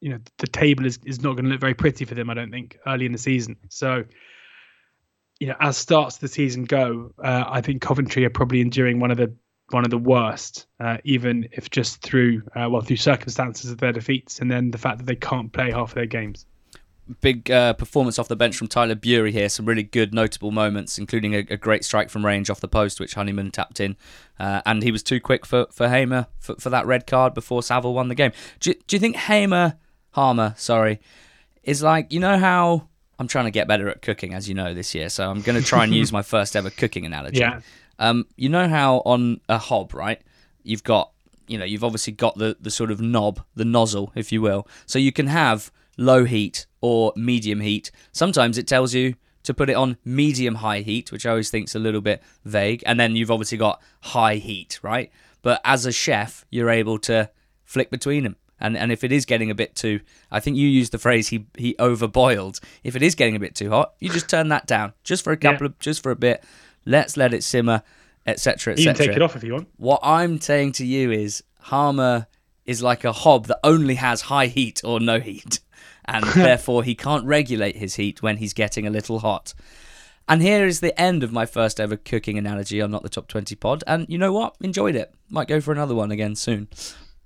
you know, the table is, is not going to look very pretty for them, I don't think, early in the season. So, you know, as starts the season go, uh, I think Coventry are probably enduring one of the one of the worst, uh, even if just through uh, well through circumstances of their defeats, and then the fact that they can't play half of their games. Big uh, performance off the bench from Tyler Bury here. Some really good notable moments, including a, a great strike from range off the post, which Honeyman tapped in, uh, and he was too quick for for Hamer for, for that red card before Savile won the game. Do you, do you think Hamer Harmer, sorry, is like, you know how I'm trying to get better at cooking, as you know, this year. So I'm going to try and use my first ever cooking analogy. Yeah. Um, you know how on a hob, right, you've got, you know, you've obviously got the, the sort of knob, the nozzle, if you will. So you can have low heat or medium heat. Sometimes it tells you to put it on medium-high heat, which I always think's a little bit vague. And then you've obviously got high heat, right? But as a chef, you're able to flick between them. And and if it is getting a bit too, I think you used the phrase he he overboiled. If it is getting a bit too hot, you just turn that down just for a couple yeah. of just for a bit. Let's let it simmer, et cetera, et cetera. You can take it off if you want. What I'm saying to you is, Harmer is like a hob that only has high heat or no heat, and therefore he can't regulate his heat when he's getting a little hot. And here is the end of my first ever cooking analogy on Not the Top twenty Pod. And you know what? Enjoyed it. Might go for another one again soon.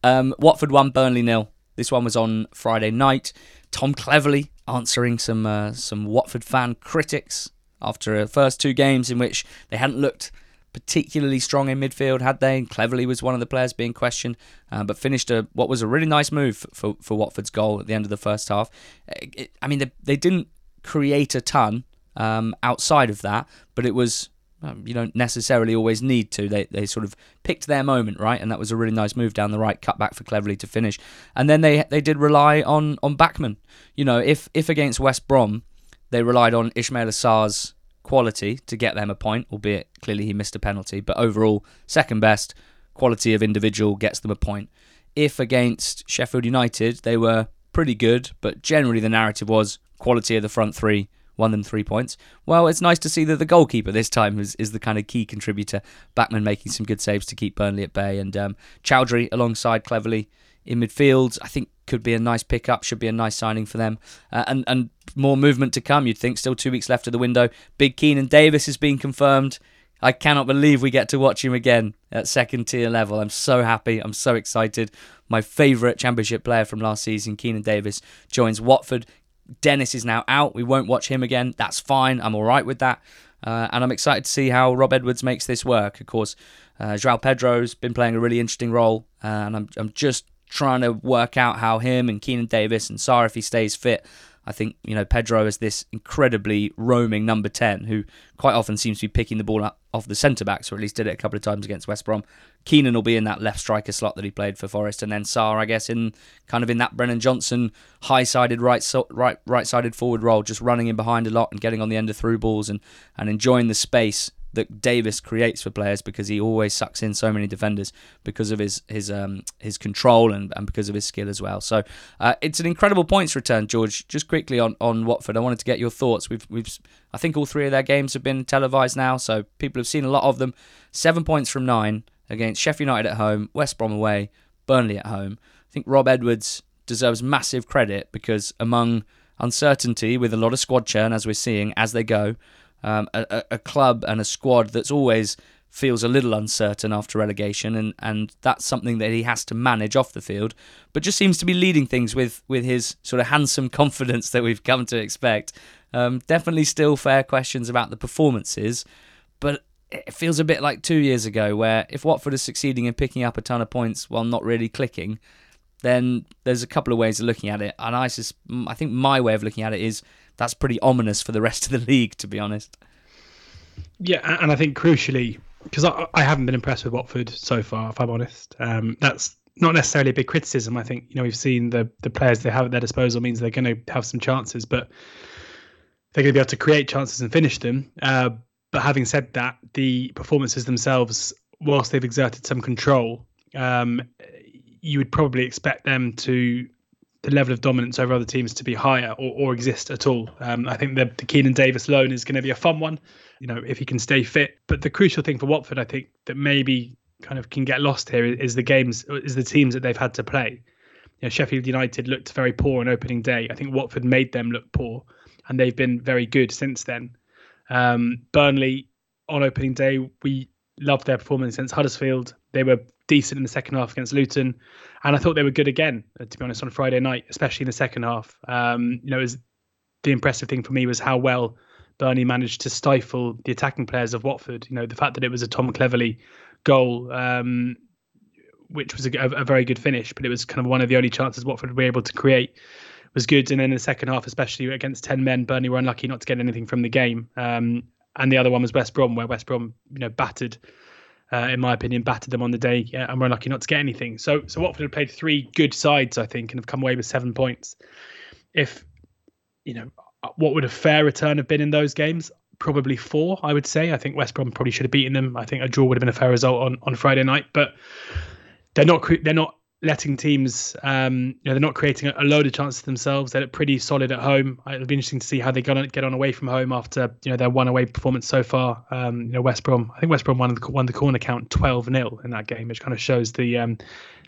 Um, Watford won, Burnley nil. This one was on Friday night. Tom Cleverley answering some uh, some Watford fan critics after the first two games in which they hadn't looked particularly strong in midfield, had they? And Cleverley was one of the players being questioned, uh, but finished a, what was a really nice move for, for Watford's goal at the end of the first half. It, it, I mean, they, they didn't create a ton um, outside of that, but it was... Um, you don't necessarily always need to. They they sort of picked their moment, right? And that was a really nice move down the right, cut back for Cleverley to finish. And then they they did rely on on Backman. You know, if if against West Brom, they relied on Ismail Assar's quality to get them a point, albeit clearly he missed a penalty. But overall, second best quality of individual gets them a point. If against Sheffield United, they were pretty good, but generally the narrative was quality of the front three won them three points. Well, it's nice to see that the goalkeeper this time is, is the kind of key contributor. Backman making some good saves to keep Burnley at bay. And um, Chowdhury alongside Cleverley in midfield, I think could be a nice pick-up, should be a nice signing for them. Uh, and, and more movement to come, you'd think. Still two weeks left of the window. Big Keenan Davis has been confirmed. I cannot believe we get to watch him again at second tier level. I'm so happy. I'm so excited. My favourite Championship player from last season, Keenan Davis, joins Watford. Dennis is now out. We won't watch him again. That's fine. I'm all right with that. Uh, and I'm excited to see how Rob Edwards makes this work. Of course, uh, João Pedro's been playing a really interesting role. Uh, and I'm I'm just trying to work out how him and Keenan Davis and Sarr, if he stays fit, I think, you know, Pedro is this incredibly roaming number ten who quite often seems to be picking the ball up off the centre-backs, or at least did it a couple of times against West Brom. Keenan will be in that left striker slot that he played for Forest, and then Sarr, I guess, in kind of in that Brennan Johnson high-sided, right, right, right-sided forward role, just running in behind a lot and getting on the end of through balls and, and enjoying the space that Davis creates for players, because he always sucks in so many defenders because of his his um, his control and, and because of his skill as well. So uh, it's an incredible points return, George. Just quickly on, on Watford, I wanted to get your thoughts. We've we've I think all three of their games have been televised now, so people have seen a lot of them. Seven points from nine against Sheffield United at home, West Brom away, Burnley at home. I think Rob Edwards deserves massive credit because among uncertainty with a lot of squad churn, as we're seeing as they go, um, a, a club and a squad that's always feels a little uncertain after relegation, and, and that's something that he has to manage off the field, but just seems to be leading things with, with his sort of handsome confidence that we've come to expect. Um, definitely still fair questions about the performances, but it feels a bit like two years ago where if Watford is succeeding in picking up a ton of points while not really clicking, then there's a couple of ways of looking at it, and I, sus- I think my way of looking at it is that's pretty ominous for the rest of the league, to be honest. Yeah, and I think crucially, because I, I haven't been impressed with Watford so far, if I'm honest. Um, that's not necessarily a big criticism. I think, you know, we've seen the the players they have at their disposal means they're going to have some chances, but they're going to be able to create chances and finish them. Uh, but having said that, the performances themselves, whilst they've exerted some control, um, you would probably expect them to the level of dominance over other teams to be higher or, or exist at all. Um, I think the, the Keenan Davis loan is going to be a fun one, you know, if he can stay fit. But the crucial thing for Watford, I think, that maybe kind of can get lost here is the games, is the teams that they've had to play. You know, Sheffield United looked very poor on opening day. I think Watford made them look poor, and they've been very good since then. Um, Burnley, on opening day, we loved their performance against Huddersfield. They were decent in the second half against Luton, and I thought they were good again, to be honest, on Friday night, especially in the second half. Um, you know, it was, the impressive thing for me was how well Burnley managed to stifle the attacking players of Watford. You know, the fact that it was a Tom Cleverley goal, um, which was a, a very good finish, but it was kind of one of the only chances Watford were able to create, was good. And then in the second half, especially against ten men, Burnley were unlucky not to get anything from the game. Um, and the other one was West Brom, where West Brom, you know, battered. Uh, in my opinion, battered them on the day, yeah, and we're unlucky not to get anything. So so Watford have played three good sides, I think, and have come away with seven points. If, you know, what would a fair return have been in those games? Probably four, I would say. I think West Brom probably should have beaten them. I think a draw would have been a fair result on, on Friday night, but they're not they're not letting teams, um, you know, they're not creating a, a load of chances themselves. They look pretty solid at home. It'll be interesting to see how they get on, get on away from home after, you know, their one away performance so far. Um, you know, West Brom, I think West Brom won the, won the corner count twelve nil in that game, which kind of shows the um,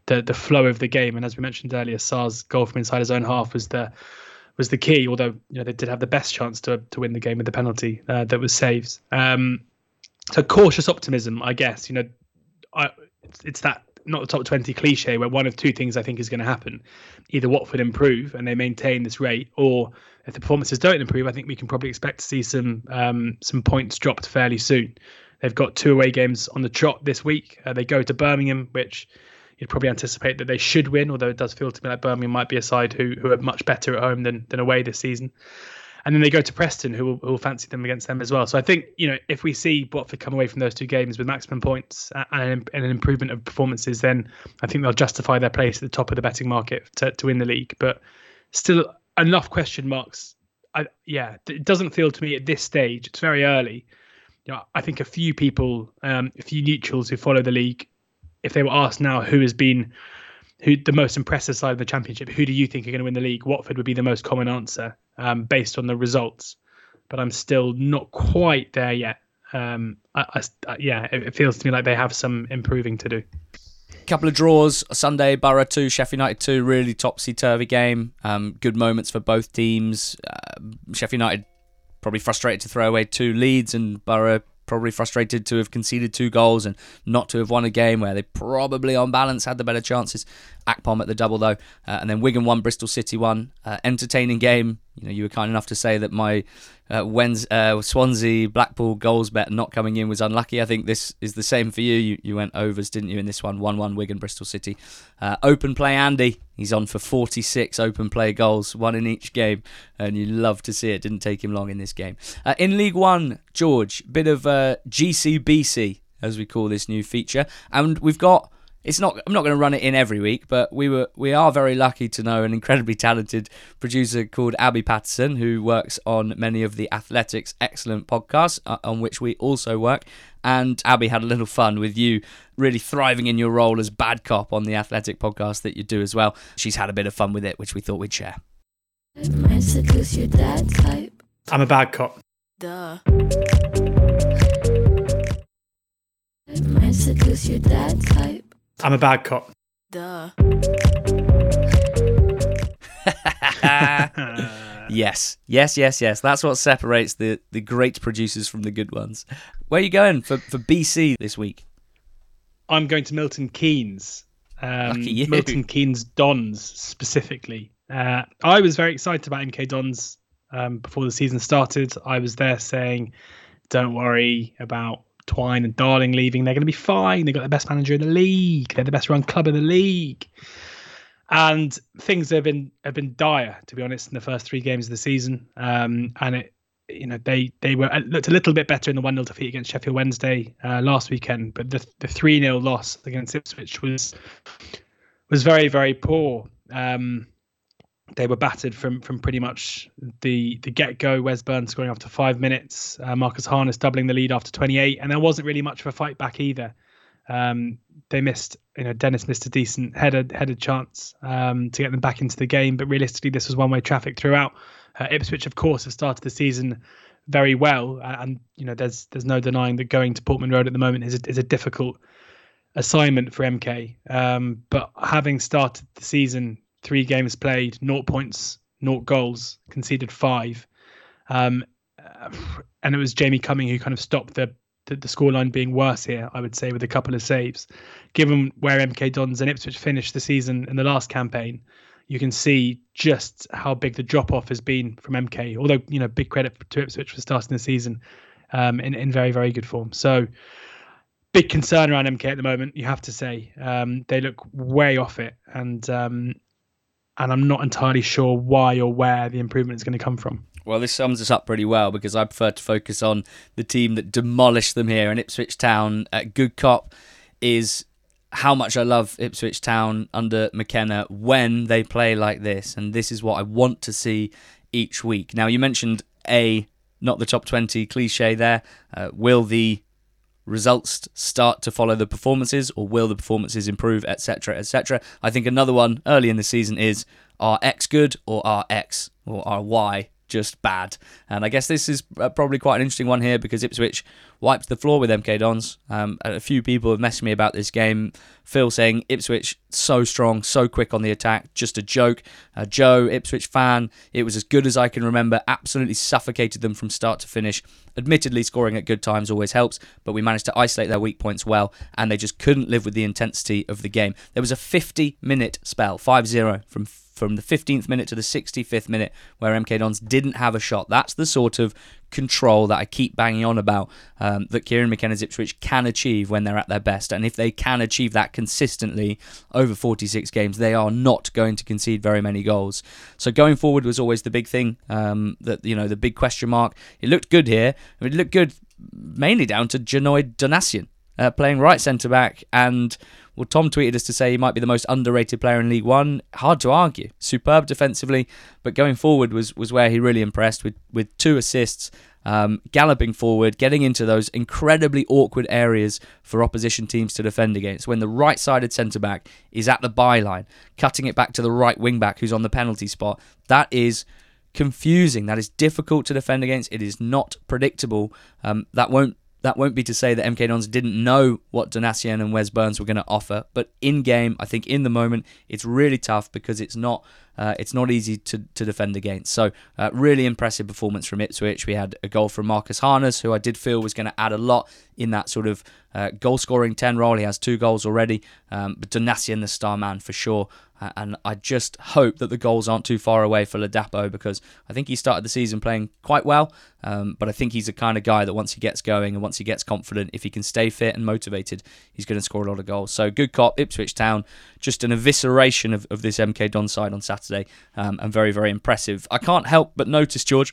the the flow of the game. And as we mentioned earlier, Sarr's goal from inside his own half was the was the key. Although, you know, they did have the best chance to to win the game with the penalty uh, that was saved. Um, so cautious optimism, I guess. You know, I it's, it's that. Not the top twenty cliche, where one of two things I think is going to happen. Either Watford improve and they maintain this rate, or if the performances don't improve, I think we can probably expect to see some um, some points dropped fairly soon. They've got two away games on the trot this week. Uh, they go to Birmingham, which you'd probably anticipate that they should win, although it does feel to me like Birmingham might be a side who who are much better at home than than away this season. And then they go to Preston, who will, who will fancy them against them as well. So I think, you know, if we see Watford come away from those two games with maximum points and, and an improvement of performances, then I think they'll justify their place at the top of the betting market to, to win the league. But still enough question marks. I, yeah, it doesn't feel to me at this stage, it's very early. You know, I think a few people, um, a few neutrals who follow the league, if they were asked now who has been... who the most impressive side of the championship, who do you think are going to win the league? Watford would be the most common answer um, based on the results. But I'm still not quite there yet. Um, I, I, yeah, it, it feels to me like they have some improving to do. Couple of draws. Sunday, Borough two, Sheffield United two. Really topsy-turvy game. Um, good moments for both teams. Uh, Sheffield United probably frustrated to throw away two leads, and Borough probably frustrated to have conceded two goals and not to have won a game where they probably on balance had the better chances. Akpom at the double though, uh, and then Wigan won, Bristol City won. Uh, entertaining game. You know, you were kind enough to say that my uh, Wednesday, uh, Swansea Blackpool goals bet not coming in was unlucky. I think this is the same for you. You, you went overs, didn't you, in this one? one one Wigan, Bristol City. Uh, open play Andy. He's on for forty-six open play goals, one in each game, and you love to see it. Didn't take him long in this game. Uh, in League One, George, bit of uh, G C B C, as we call this new feature. And we've got... It's not. I'm not going to run it in every week, but we were. We are very lucky to know an incredibly talented producer called Abby Patterson, who works on many of the Athletic's excellent podcasts, uh, on which we also work. And Abby had a little fun with you, really thriving in your role as bad cop on the Athletic podcast that you do as well. She's had a bit of fun with it, which we thought we'd share. I'm a bad cop. Duh. I'm a bad cop. Duh. Yes, yes, yes, yes. That's what separates the, the great producers from the good ones. Where are you going for, for B C this week? I'm going to Milton Keynes. Um, Lucky you. Milton Keynes Dons, specifically. Uh, I was very excited about M K Dons um, before the season started. I was there saying, don't worry about Twine and Darling leaving. They're going to be fine. They've got the best manager in the league. They're the best run club in the league. And things have been have been dire, to be honest, in the first three games of the season. Um, and it, you know, they they were looked a little bit better in the one nil defeat against Sheffield Wednesday uh, last weekend, but the the three nil loss against Ipswich was was very very poor. Um, they were battered from from pretty much the the get go. Wes Burns scoring after five minutes, uh, Marcus Harness doubling the lead after twenty-eight, and there wasn't really much of a fight back either. Um, they missed, you know, Dennis missed a decent headed headed chance um, to get them back into the game, but realistically, this was one-way traffic throughout. Uh, Ipswich, of course, have started the season very well, and you know, there's there's no denying that going to Portman Road at the moment is a, is a difficult assignment for M K. Um, but having started the season, three games played, naught points, naught goals, conceded five, um, and it was Jamie Cumming who kind of stopped the. The, the scoreline being worse here, I would say, with a couple of saves. Given where M K Dons and Ipswich finished the season in the last campaign, you can see just how big the drop-off has been from M K. Although, you know, big credit to Ipswich for starting the season um, in, in very, very good form. So, big concern around M K at the moment, you have to say. Um, they look way off it, and um, and I'm not entirely sure why or where the improvement is going to come from. Well, this sums us up pretty well, because I prefer to focus on the team that demolished them here in Ipswich Town. At Good Cop is how much I love Ipswich Town under McKenna when they play like this, and this is what I want to see each week. Now, you mentioned a not the top twenty cliche there. Uh, will the results start to follow the performances, or will the performances improve, et cetera, et cetera? I think another one early in the season is, are X good or are X or are Y just bad? And I guess this is probably quite an interesting one here, because Ipswich wiped the floor with M K Dons. Um, a few people have messaged me about this game. Phil saying Ipswich so strong, so quick on the attack, just a joke. Uh, Joe, Ipswich fan, it was as good as I can remember. Absolutely suffocated them from start to finish. Admittedly, scoring at good times always helps, but we managed to isolate their weak points well, and they just couldn't live with the intensity of the game. There was a fifty-minute spell, five zero from from the fifteenth minute to the sixty-fifth minute where M K Dons didn't have a shot. That's the sort of control that I keep banging on about um, that Kieran McKenna's Ipswich can achieve when they're at their best. And if they can achieve that consistently over forty-six games, they are not going to concede very many goals. So going forward was always the big thing, um, that, you know, the big question mark. It looked good here. I mean, it looked good mainly down to Janoy Donasian uh, playing right centre-back, and well, Tom tweeted us to say he might be the most underrated player in League One. Hard to argue. Superb defensively, but going forward was was where he really impressed with, with two assists, um, galloping forward, getting into those incredibly awkward areas for opposition teams to defend against. When the right-sided centre-back is at the byline, cutting it back to the right wing-back who's on the penalty spot, that is confusing. That is difficult to defend against. It is not predictable. Um, that won't That won't be to say that M K Dons didn't know what Donasian and Wes Burns were going to offer, but in game, I think in the moment, it's really tough because it's not uh, it's not easy to, to defend against. So, uh, really impressive performance from Ipswich. We had a goal from Marcus Harness, who I did feel was going to add a lot in that sort of uh, goal-scoring ten role. He has two goals already, um, but Donasian, the star man for sure. And I just hope that the goals aren't too far away for Ladapo, because I think he started the season playing quite well, um, but I think he's the kind of guy that once he gets going and once he gets confident, if he can stay fit and motivated, he's going to score a lot of goals. So Good Cop, Ipswich Town, just an evisceration of, of this M K Dons side on Saturday, um, and very, very impressive. I can't help but notice, George,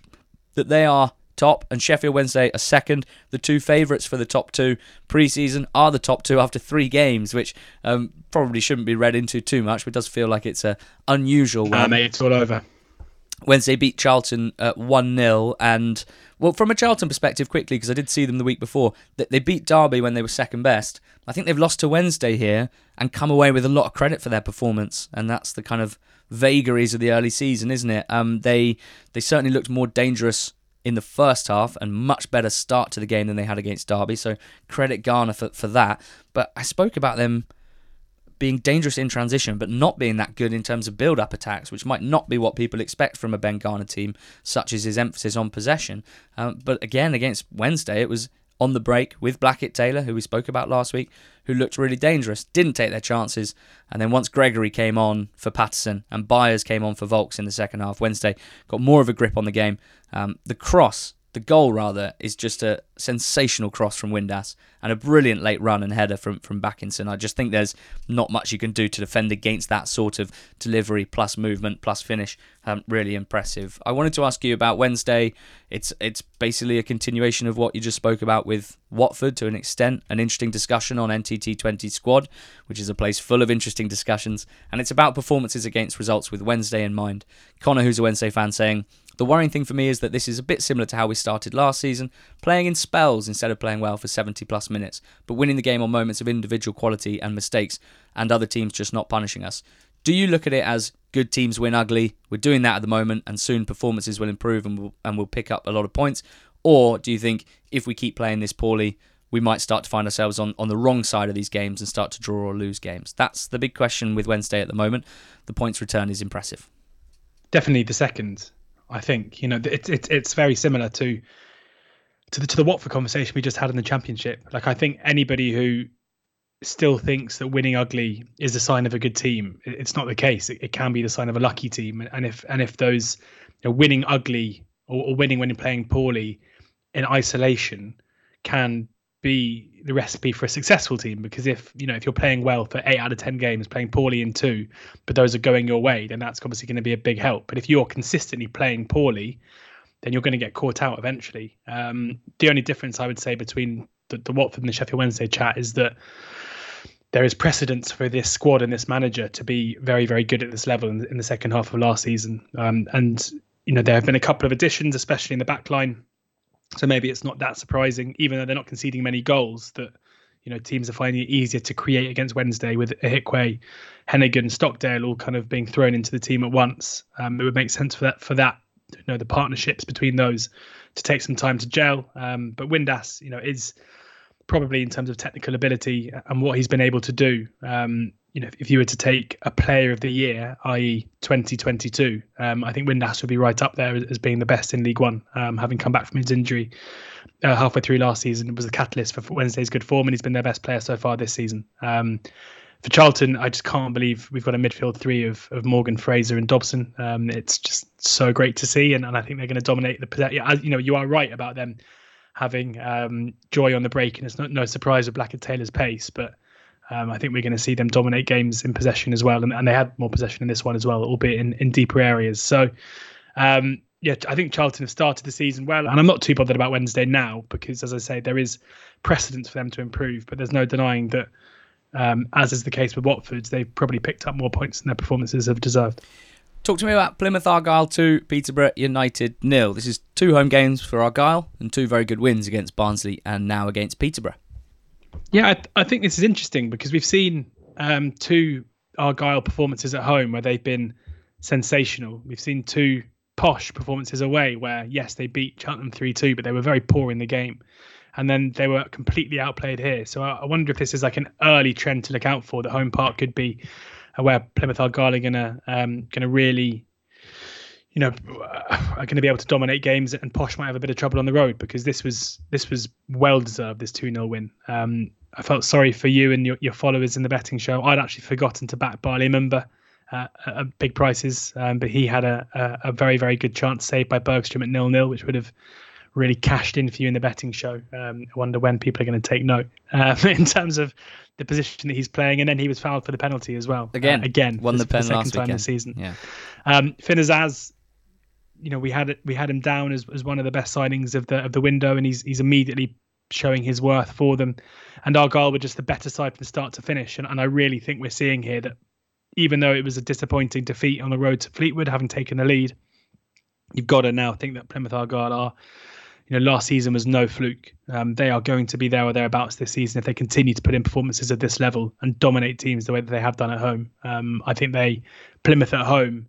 that they are top and Sheffield Wednesday are second. The two favourites for the top two pre-season are the top two after three games, which um, probably shouldn't be read into too much, but it does feel like it's a unusual one. Nah, mate, it's all over. Wednesday beat Charlton at one nil, and well, from a Charlton perspective, quickly, because I did see them the week before, that they beat Derby when they were second best. I think they've lost to Wednesday here and come away with a lot of credit for their performance, and that's the kind of vagaries of the early season, isn't it? Um, they they certainly looked more dangerous in the first half and much better start to the game than they had against Derby. So credit Garner for, for that. But I spoke about them being dangerous in transition but not being that good in terms of build-up attacks, which might not be what people expect from a Ben Garner team, such as his emphasis on possession. Um, but again, against Wednesday, it was on the break with Blackett Taylor, who we spoke about last week, who looked really dangerous, didn't take their chances. And then once Gregory came on for Patterson and Byers came on for Volks in the second half, Wednesday got more of a grip on the game. Um, the cross, the goal rather, is just a sensational cross from Windass and a brilliant late run and header from, from Backinson. I just think there's not much you can do to defend against that sort of delivery plus movement plus finish. Um, really impressive. I wanted to ask you about Wednesday. It's it's basically a continuation of what you just spoke about with Watford to an extent. An interesting discussion on N T T twenty Squad, which is a place full of interesting discussions. And it's about performances against results with Wednesday in mind. Connor, who's a Wednesday fan, saying, "The worrying thing for me is that this is a bit similar to how we started last season, playing in spells instead of playing well for seventy plus minutes, but winning the game on moments of individual quality and mistakes and other teams just not punishing us. Do you look at it as good teams win ugly, we're doing that at the moment and soon performances will improve and we'll, and we'll pick up a lot of points? Or do you think if we keep playing this poorly, we might start to find ourselves on, on the wrong side of these games and start to draw or lose games?" That's the big question with Wednesday at the moment. The points return is impressive. Definitely the second, I think. You know, it, it, it's very similar to to the, to the Watford conversation we just had in the Championship. Like, I think anybody who still thinks that winning ugly is the sign of a good team, it's not the case. It, it can be the sign of a lucky team. And if and if those, you know, winning ugly or, or winning when you're playing poorly in isolation can be the recipe for a successful team, because if you know if you're playing well for eight out of ten games, playing poorly in two, but those are going your way, then that's obviously going to be a big help. But if you're consistently playing poorly, then you're going to get caught out eventually. Um, the only difference I would say between the, the Watford and the Sheffield Wednesday chat is that there is precedence for this squad and this manager to be very, very good at this level in, in the second half of last season. Um, and, you know, there have been a couple of additions, especially in the back line. So maybe it's not that surprising, even though they're not conceding many goals, that, you know, teams are finding it easier to create against Wednesday, with Ehikwe, Hennigan, Stockdale all kind of being thrown into the team at once. Um, it would make sense for that, for that. You know, the partnerships between those to take some time to gel. Um, but Windass, you know, is probably, in terms of technical ability and what he's been able to do, um, you know, if, if you were to take a player of the year, that is twenty twenty-two, um, I think Windass would be right up there as being the best in League One, um, having come back from his injury uh, halfway through last season. It was a catalyst for Wednesday's good form, and he's been their best player so far this season. Um, for Charlton, I just can't believe we've got a midfield three of, of Morgan, Fraser and Dobson. Um, it's just so great to see. And, and I think they're going to dominate the, you know, you are right about them having um, joy on the break. And it's not, no surprise with Blackett Taylor's pace, but um, I think we're going to see them dominate games in possession as well. And, and they had more possession in this one as well, albeit in, in deeper areas. So um, yeah, I think Charlton have started the season well. And I'm not too bothered about Wednesday now, because as I say, there is precedence for them to improve, but there's no denying that, Um, as is the case with Watford, they've probably picked up more points than their performances have deserved. Talk to me about Plymouth Argyle two, Peterborough United nil. This is two home games for Argyle and two very good wins against Barnsley and now against Peterborough. Yeah, I, th- I think this is interesting because we've seen um, two Argyle performances at home where they've been sensational. We've seen two posh performances away where, yes, they beat Cheltenham three two, but they were very poor in the game. And then they were completely outplayed here. So I wonder if this is like an early trend to look out for. That home park could be where Plymouth Argyle are going to um, going to really, you know, are going to be able to dominate games, and Posh might have a bit of trouble on the road, because this was this was well deserved. This two nil win. Um, I felt sorry for you and your, your followers in the betting show. I'd actually forgotten to back Barley Mumba uh, at big prices, um, but he had a, a a very very good chance saved by Bergstrom at nil nil, which would have really cashed in for you in the betting show. Um, I wonder when people are going to take note uh, in terms of the position that he's playing. And then he was fouled for the penalty as well. Again, uh, again, won the pen last time this season. Yeah. Um, Finn Azaz, you know, we had we had him down as, as one of the best signings of the of the window, and he's he's immediately showing his worth for them. And Argyle were just the better side from start to finish. And, and I really think we're seeing here that even though it was a disappointing defeat on the road to Fleetwood, having taken the lead, you've got to now think that Plymouth Argyle are, you know, last season was no fluke. Um, they are going to be there or thereabouts this season if they continue to put in performances of this level and dominate teams the way that they have done at home. Um, I think they, Plymouth at home,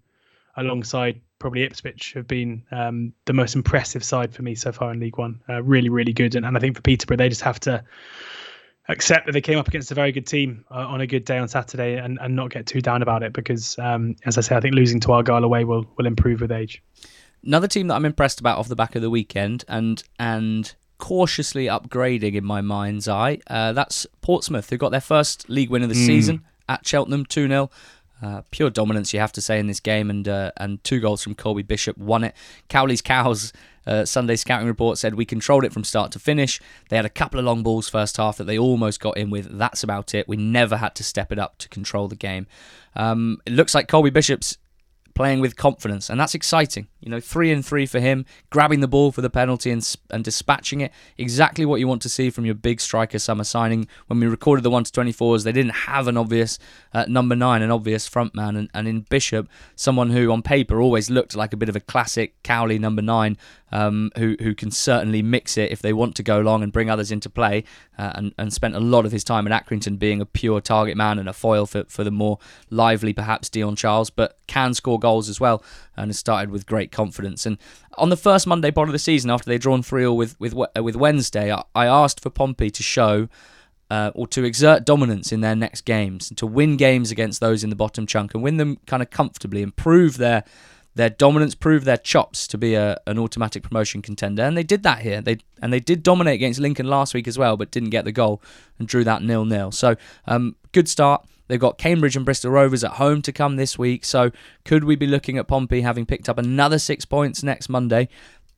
alongside probably Ipswich, have been um, the most impressive side for me so far in League One. Uh, really, really good. And, and I think for Peterborough, they just have to accept that they came up against a very good team uh, on a good day on Saturday and, and not get too down about it because, um, as I say, I think losing to Argyle away will, will improve with age. Another team that I'm impressed about off the back of the weekend and and cautiously upgrading in my mind's eye, uh, that's Portsmouth, who got their first league win of the mm. season at Cheltenham, two nil. Uh, pure dominance, you have to say, in this game, and uh, and two goals from Colby Bishop won it. Cowley's Cows uh, Sunday scouting report said we controlled it from start to finish. They had a couple of long balls first half that they almost got in with. That's about it. We never had to step it up to control the game. Um, it looks like Colby Bishop's playing with confidence, and that's exciting. You know, three and three for him, grabbing the ball for the penalty and and dispatching it. Exactly what you want to see from your big striker summer signing. When we recorded the one to twenty-fours, they didn't have an obvious uh, number nine, an obvious front man, and, and in Bishop, someone who on paper always looked like a bit of a classic Cowley number nine, um, who who can certainly mix it if they want to go long and bring others into play, uh, and, and spent a lot of his time at Accrington being a pure target man and a foil for, for the more lively, perhaps, Dion Charles, but can score goals as well, and has started with great confidence. And on the first Monday pod of the season, after they'd drawn three all with with with Wednesday, I, I asked for Pompey to show uh, or to exert dominance in their next games and to win games against those in the bottom chunk and win them kind of comfortably, improve their their dominance, prove their chops to be a, an automatic promotion contender. And they did that here. They and they did dominate against Lincoln last week as well, but didn't get the goal and drew that nil nil. So um, good start. They've got Cambridge and Bristol Rovers at home to come this week. So could we be looking at Pompey having picked up another six points next Monday?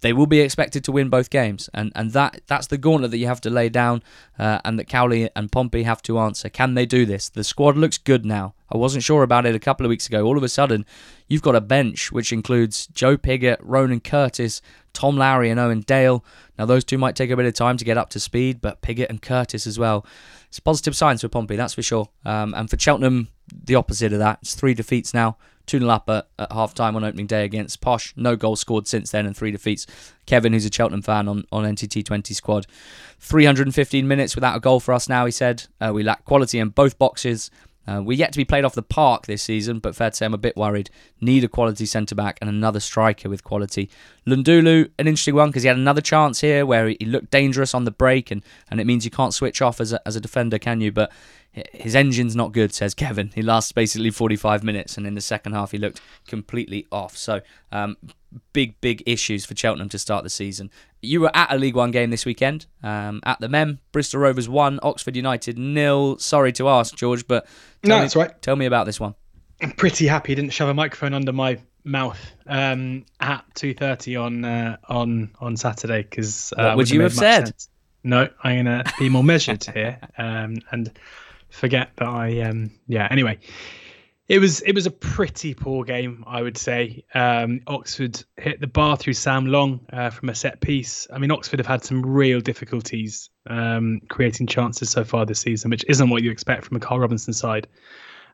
They will be expected to win both games. And and that that's the gauntlet that you have to lay down uh, and that Cowley and Pompey have to answer. Can they do this? The squad looks good now. I wasn't sure about it a couple of weeks ago. All of a sudden, you've got a bench which includes Joe Pigott, Ronan Curtis, Tom Lowry and Owen Dale. Now, those two might take a bit of time to get up to speed, but Pigott and Curtis as well. It's positive signs for Pompey, that's for sure. Um, and for Cheltenham, the opposite of that. It's three defeats now, two nil up at, at half-time on opening day against Posh. No goal scored since then and three defeats. Kevin, who's a Cheltenham fan on, on N T T twenty squad. three hundred fifteen minutes without a goal for us now, he said. Uh, we lack quality in both boxes. Uh, we're yet to be played off the park this season, but fair to say I'm a bit worried. Need a quality centre-back and another striker with quality. Lundulu, an interesting one, because he had another chance here where he looked dangerous on the break, and, and it means you can't switch off as a, as a defender, can you? But his engine's not good, says Kevin. He lasts basically forty-five minutes, and in the second half he looked completely off. So um, big, big issues for Cheltenham to start the season. You were at a League One game this weekend um, at the Mem. Bristol Rovers one, Oxford United nil. Sorry to ask, George, but no, me, that's right. Tell me about this one. I'm pretty happy I didn't shove a microphone under my mouth um, at two thirty on uh, on on Saturday because uh, what would you have said? Sense. No, I'm gonna be more measured here um, and forget that I um, yeah. Anyway, it was it was a pretty poor game, I would say. Um, Oxford hit the bar through Sam Long uh, from a set piece. I mean, Oxford have had some real difficulties um, creating chances so far this season, which isn't what you expect from a Carl Robinson side.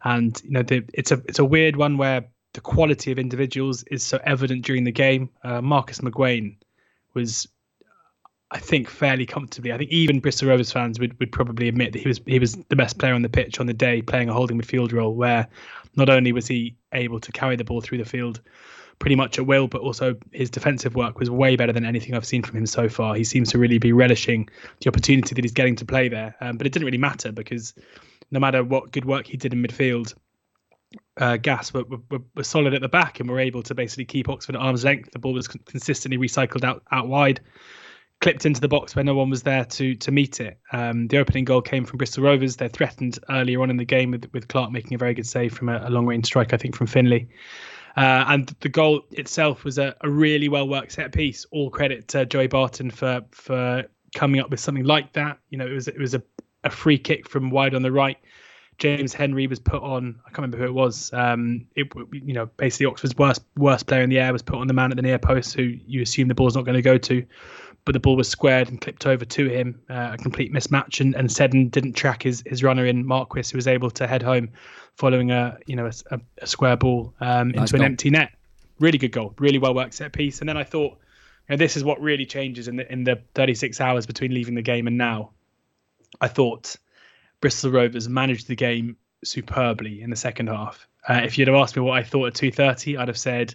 And you know, the, it's a it's a weird one where the quality of individuals is so evident during the game. Uh, Marcus McGuane was, I think, fairly comfortably. I think even Bristol Rovers fans would, would probably admit that he was he was the best player on the pitch on the day, playing a holding midfield role where not only was he able to carry the ball through the field pretty much at will, but also his defensive work was way better than anything I've seen from him so far. He seems to really be relishing the opportunity that he's getting to play there. Um, but it didn't really matter because no matter what good work he did in midfield, Uh, Gas were, were, were solid at the back and were able to basically keep Oxford at arm's length. The ball was con- consistently recycled out, out wide, clipped into the box where no one was there to to meet it. Um, the opening goal came from Bristol Rovers. They're threatened earlier on in the game with, with Clark making a very good save from a, a long-range strike, I think, from Finley. Uh, and the goal itself was a, a really well-worked set-piece. All credit to Joey Barton for for coming up with something like that. You know, it was, it was a, a free kick from wide on the right. James Henry was put on, I can't remember who it was, um, it, you know, basically Oxford's worst worst player in the air was put on the man at the near post who you assume the ball's not going to go to, but the ball was squared and clipped over to him, uh, a complete mismatch, and, and Seddon didn't track his, his runner in, Marquis, who was able to head home following a you know a, a square ball um, into nice an goal. Empty net. Really good goal, really well-worked set piece. And then I thought, you know, this is what really changes in the in the thirty-six hours between leaving the game and now. I thought Bristol Rovers managed the game superbly in the second half. Uh, if you'd have asked me what I thought at two thirty, I'd have said,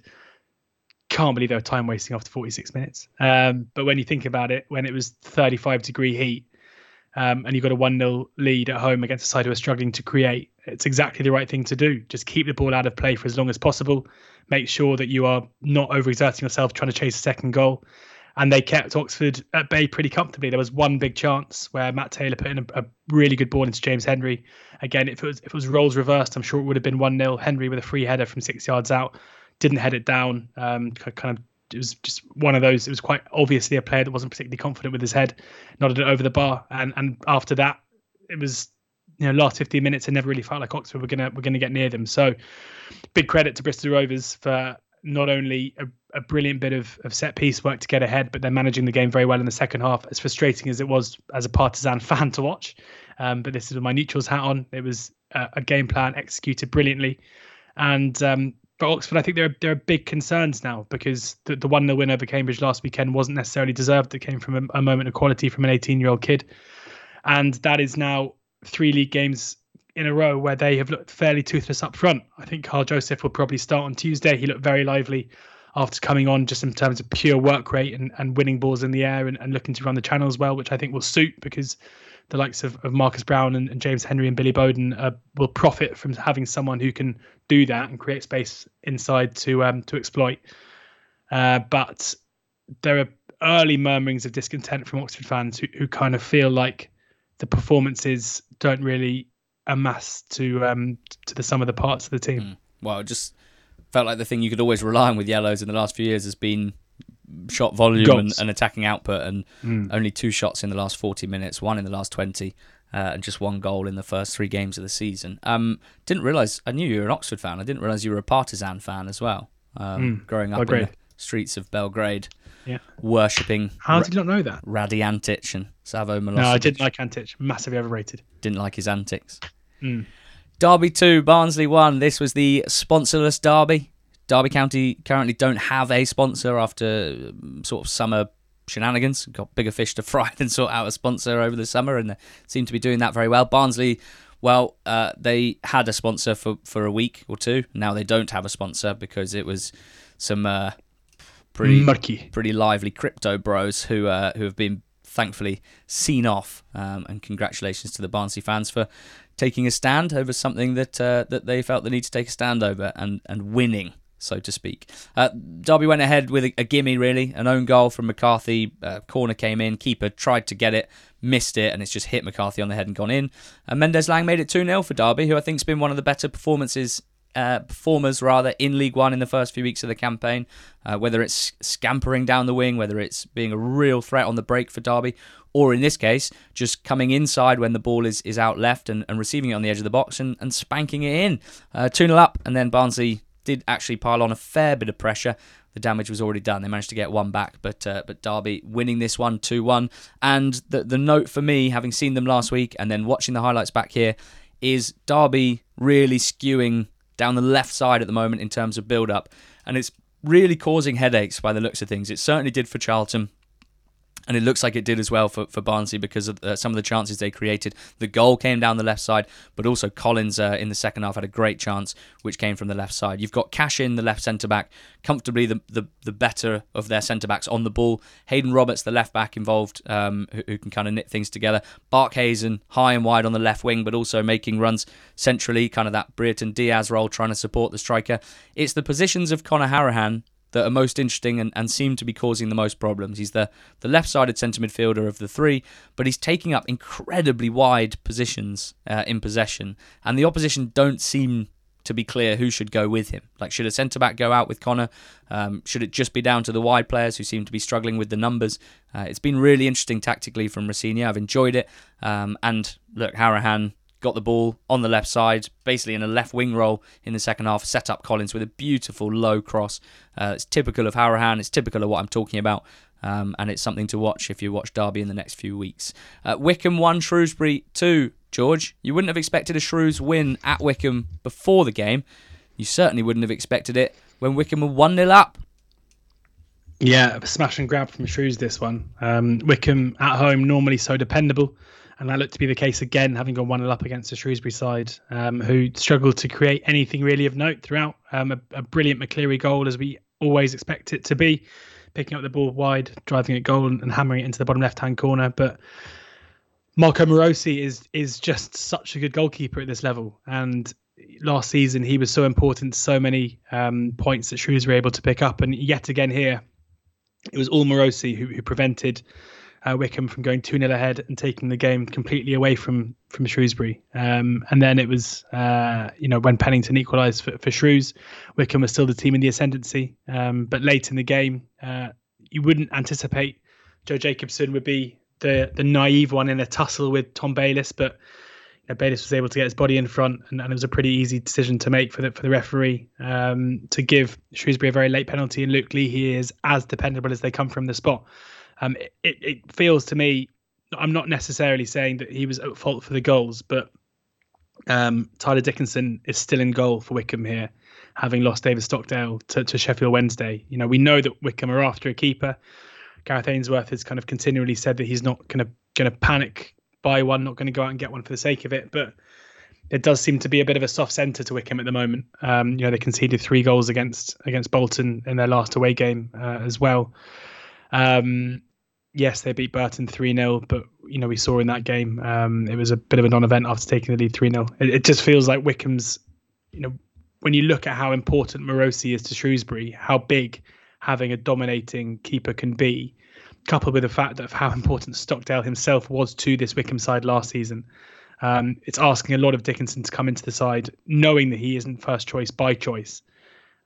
can't believe they were time wasting after forty-six minutes. Um, but when you think about it, when it was thirty-five degree heat, Um, and you've got a one nil lead at home against a side who are struggling to create. It's exactly the right thing to do. Just keep the ball out of play for as long as possible. Make sure that you are not overexerting yourself trying to chase a second goal. And they kept Oxford at bay pretty comfortably. There was one big chance where Matt Taylor put in a, a really good ball into James Henry. Again, if it was, if it was roles reversed, I'm sure it would have been one nil. Henry with a free header from six yards out. Didn't head it down. Um, kind of, it was just one of those. It was quite obviously a player that wasn't particularly confident with his head, nodded it over the bar, and and after that, it was, you know, last fifteen minutes, it never really felt like Oxford were gonna were gonna get near them. So, big credit to Bristol Rovers for not only a, a brilliant bit of, of set piece work to get ahead, but they're managing the game very well in the second half. As frustrating as it was as a Partizan fan to watch, um, but this is with my neutrals hat on. It was a, a game plan executed brilliantly, and. Um, But Oxford, I think there are, there are big concerns now because the, the one nil win over Cambridge last weekend wasn't necessarily deserved. It came from a, a moment of quality from an eighteen-year-old kid. And that is now three league games in a row where they have looked fairly toothless up front. I think Carl Joseph will probably start on Tuesday. He looked very lively after coming on just in terms of pure work rate and, and winning balls in the air and, and looking to run the channels well, which I think will suit because the likes of, of Marcus Brown and, and James Henry and Billy Bowden uh, will profit from having someone who can do that and create space inside to um, to exploit. Uh, but there are early murmurings of discontent from Oxford fans who, who kind of feel like the performances don't really amass to um, to the sum of the parts of the team. Mm. Well, it just felt like the thing you could always rely on with Yellows in the last few years has been shot volume and, and attacking output, and mm. only two shots in the last forty minutes, one in the last twenty, uh, and just one goal in the first three games of the season. Um, didn't realise, I knew you were an Oxford fan, I didn't realise you were a Partizan fan as well, um, mm. growing up Belgrade. In the streets of Belgrade, yeah. worshipping. How did you not know that? Radi Antic and Savo Milosevic. No, I didn't like Antic, massively overrated. Didn't like his antics. Mm. Derby two, Barnsley one, this was the sponsorless derby. Derby County currently don't have a sponsor after sort of summer shenanigans. Got bigger fish to fry than sort out a sponsor over the summer, and they seem to be doing that very well. Barnsley, well, uh, they had a sponsor for, for a week or two. Now they don't have a sponsor because it was some uh, pretty murky, pretty lively crypto bros who uh, who have been thankfully seen off. Um, and congratulations to the Barnsley fans for taking a stand over something that uh, that they felt the need to take a stand over and and winning. So to speak. Uh, Derby went ahead with a, a gimme, really. An own goal from McCarthy. Uh, corner came in. Keeper tried to get it, missed it, and it's just hit McCarthy on the head and gone in. And Mendes Lang made it two nil for Derby, who I think's been one of the better performances, uh, performers rather, in League One in the first few weeks of the campaign. Uh, whether it's scampering down the wing, whether it's being a real threat on the break for Derby, or in this case, just coming inside when the ball is, is out left and, and receiving it on the edge of the box and, and spanking it in. Uh, two nil up, and then Barnsley did actually pile on a fair bit of pressure. The damage was already done. They managed to get one back, but uh, but Derby winning this one two one. And the the note for me, having seen them last week and then watching the highlights back here, is Derby really skewing down the left side at the moment in terms of build-up. And it's really causing headaches by the looks of things. It certainly did for Charlton. And it looks like it did as well for, for Barnsley because of uh, some of the chances they created. The goal came down the left side, but also Collins uh, in the second half had a great chance, which came from the left side. You've got Cash in, the left centre-back, comfortably the, the, the better of their centre-backs on the ball. Hayden Roberts, the left-back involved, um, who, who can kind of knit things together. Barkhuizen, high and wide on the left wing, but also making runs centrally, kind of that Britton-Diaz role, trying to support the striker. It's the positions of Conor Harahan that are most interesting and, and seem to be causing the most problems. He's the, the left-sided centre midfielder of the three, but he's taking up incredibly wide positions uh, in possession, and the opposition don't seem to be clear who should go with him. Like, should a centre-back go out with Connor? Um, should it just be down to the wide players who seem to be struggling with the numbers? Uh, it's been really interesting tactically from Rossini. I've enjoyed it. Um, and, look, Harahan got the ball on the left side, basically in a left wing role in the second half, set up Collins with a beautiful low cross. Uh, it's typical of Harahan, it's typical of what I'm talking about, um, and it's something to watch if you watch Derby in the next few weeks. Uh, Wickham won, Shrewsbury two. George, you wouldn't have expected a Shrews win at Wickham before the game. You certainly wouldn't have expected it when Wickham were one nil up. Yeah, a smash and grab from Shrews this one. Um, Wickham at home, normally so dependable. And that looked to be the case again, having gone one nil up against the Shrewsbury side, um, who struggled to create anything really of note throughout. Um, a, a brilliant McCleary goal, as we always expect it to be, picking up the ball wide, driving it goal and, and hammering it into the bottom left-hand corner. But Marco Morosi is is just such a good goalkeeper at this level, and last season he was so important to so many um, points that Shrews were able to pick up, and yet again here it was all Morosi who, who prevented Uh, Wickham from going two nil ahead and taking the game completely away from from Shrewsbury. Um, and then it was, uh, you know, when Pennington equalised for, for Shrews, Wickham was still the team in the ascendancy. Um, but late in the game, uh, you wouldn't anticipate Joe Jacobson would be the the naive one in a tussle with Tom Bayliss, but you know, Bayliss was able to get his body in front, and, and it was a pretty easy decision to make for the for the referee um, to give Shrewsbury a very late penalty. And Luke Lee, he is as dependable as they come from the spot. Um, it, it feels to me, I'm not necessarily saying that he was at fault for the goals, but um, Tyler Dickinson is still in goal for Wickham here, having lost David Stockdale to, to Sheffield Wednesday. You know, we know that Wickham are after a keeper. Gareth Ainsworth has kind of continually said that he's not going to going to panic, buy one, not going to go out and get one for the sake of it. But it does seem to be a bit of a soft centre to Wickham at the moment. Um, you know, they conceded three goals against against Bolton in their last away game uh, as well. Um, yes, they beat Burton three nil, but you know, we saw in that game, um, it was a bit of a non-event after taking the lead three nil. It, it just feels like Wickham's, you know, when you look at how important Morosi is to Shrewsbury, how big having a dominating keeper can be, coupled with the fact of how important Stockdale himself was to this Wickham side last season. Um, it's asking a lot of Dickinson to come into the side, knowing that he isn't first choice by choice.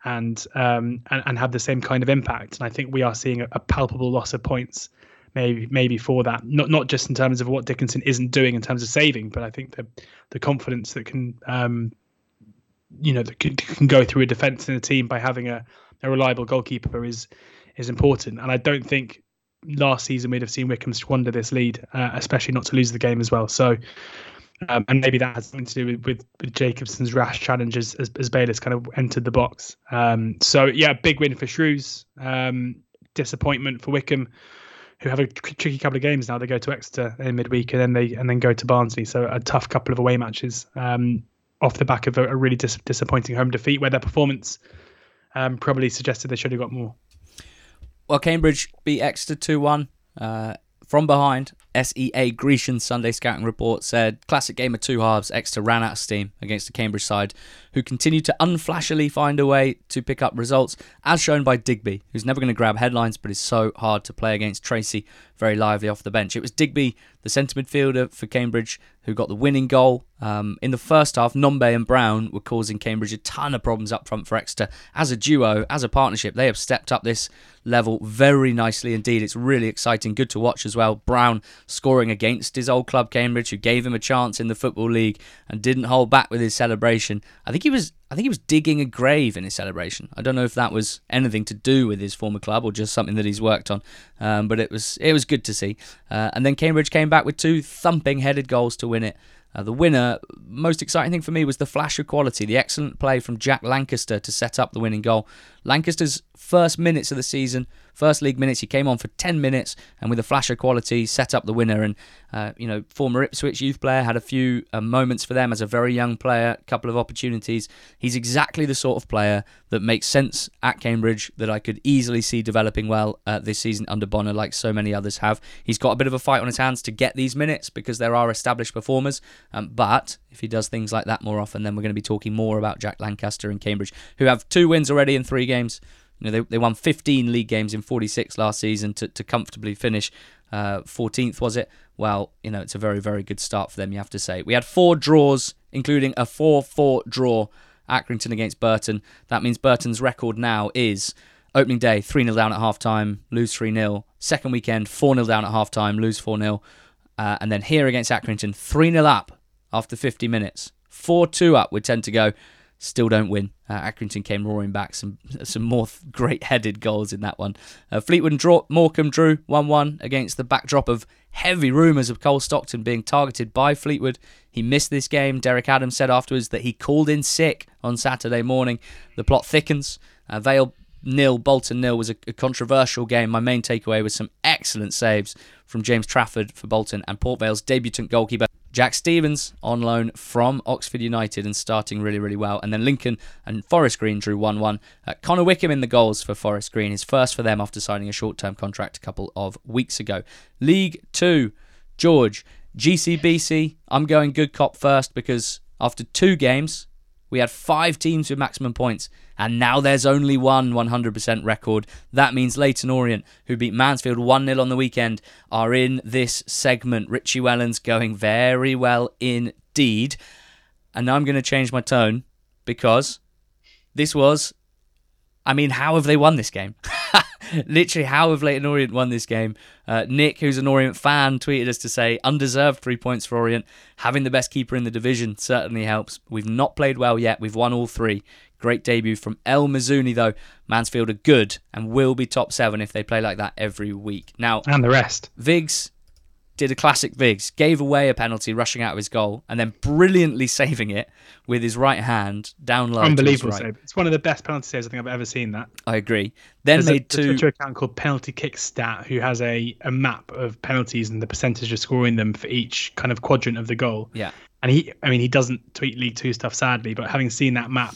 And, um, and and have the same kind of impact. And I think we are seeing a, a palpable loss of points maybe maybe for that. Not not just in terms of what Dickinson isn't doing in terms of saving, but I think the the confidence that can um, you know, that can, can go through a defence in a team by having a, a reliable goalkeeper is is important. And I don't think last season we'd have seen Wickham squander this lead, uh, especially not to lose the game as well. So Um, and maybe that has something to do with, with, with Jacobson's rash challenges as, as Bayliss kind of entered the box. Um, so, yeah, big win for Shrews. Um, disappointment for Wickham, who have a tr- tricky couple of games now. They go to Exeter in midweek and then they and then go to Barnsley. So a tough couple of away matches um, off the back of a, a really dis- disappointing home defeat where their performance um, probably suggested they should have got more. Well, Cambridge beat Exeter two one. Uh, from behind. S E A Grecian Sunday Scouting Report said, classic game of two halves, Exeter ran out of steam against the Cambridge side, who continued to unflashily find a way to pick up results, as shown by Digby, who's never going to grab headlines, but is so hard to play against. Tracy, very lively off the bench. It was Digby, the centre midfielder for Cambridge, who got the winning goal. Um, in the first half, Nombe and Brown were causing Cambridge a ton of problems up front for Exeter. As a duo, as a partnership, they have stepped up this level very nicely indeed. It's really exciting, good to watch as well. Brown scoring against his old club Cambridge, who gave him a chance in the Football League and didn't hold back with his celebration. I think he was I think he was digging a grave in his celebration. I don't know if that was anything to do with his former club or just something that he's worked on, um, but it was it was good to see. Uh, and then Cambridge came back with two thumping headed goals to win it. Uh, the winner, most exciting thing for me was the flash of quality, the excellent play from Jack Lancaster to set up the winning goal. Lancaster's first minutes of the season, first league minutes, he came on for ten minutes and with a flash of quality set up the winner. And, uh, you know, former Ipswich youth player, had a few uh, moments for them as a very young player, a couple of opportunities. He's exactly the sort of player that makes sense at Cambridge, that I could easily see developing well uh, this season under Bonner, like so many others have. He's got a bit of a fight on his hands to get these minutes because there are established performers. Um, but if he does things like that more often, then we're going to be talking more about Jack Lancaster and Cambridge, who have two wins already in three games. You know, they, they won fifteen league games in forty-six last season to, to comfortably finish uh, fourteenth, was it? Well, you know, it's a very, very good start for them, you have to say. We had four draws, including a four four draw, Accrington against Burton. That means Burton's record now is opening day, three nil down at half-time, lose three nil. Second weekend, four nil down at half-time, lose four nil. Uh, and then here against Accrington, three nil up after fifty minutes. four two up with ten to go. Still don't win. Uh, Accrington came roaring back. Some some more th- great-headed goals in that one. Uh, Fleetwood and draw- Morecambe drew one one against the backdrop of heavy rumours of Cole Stockton being targeted by Fleetwood. He missed this game. Derek Adams said afterwards that he called in sick on Saturday morning. The plot thickens. Uh, Vale nil, Bolton nil was a, a controversial game. My main takeaway was some excellent saves from James Trafford for Bolton and Port Vale's debutant goalkeeper Jack Stevens on loan from Oxford United and starting really, really well. And then Lincoln and Forest Green drew one one. Uh, Connor Wickham in the goals for Forest Green, his first for them after signing a short-term contract a couple of weeks ago. League Two, George, G C B C, I'm going good cop first because after two games, we had five teams with maximum points, and now there's only one one hundred percent record. That means Leyton Orient, who beat Mansfield one nil on the weekend, are in this segment. Richie Wellens going very well indeed. And I'm going to change my tone because this was, I mean, how have they won this game? Literally, how have Leyton Orient won this game? Uh, Nick, who's an Orient fan, tweeted us to say, undeserved three points for Orient. Having the best keeper in the division certainly helps. We've not played well yet. We've won all three. Great debut from El Mazzuni, though. Mansfield are good and will be top seven if they play like that every week. Now, and the rest. Viggs did a classic Viggs. Gave away a penalty, rushing out of his goal, and then brilliantly saving it with his right hand down low. Unbelievable right. Save. It's one of the best penalty saves I think I've ever seen that. I agree. Then There's made a, two... There's a Twitter account called Penalty Kick Stat who has a, a map of penalties and the percentage of scoring them for each kind of quadrant of the goal. Yeah. And he, I mean, he doesn't tweet League Two stuff, sadly, but having seen that map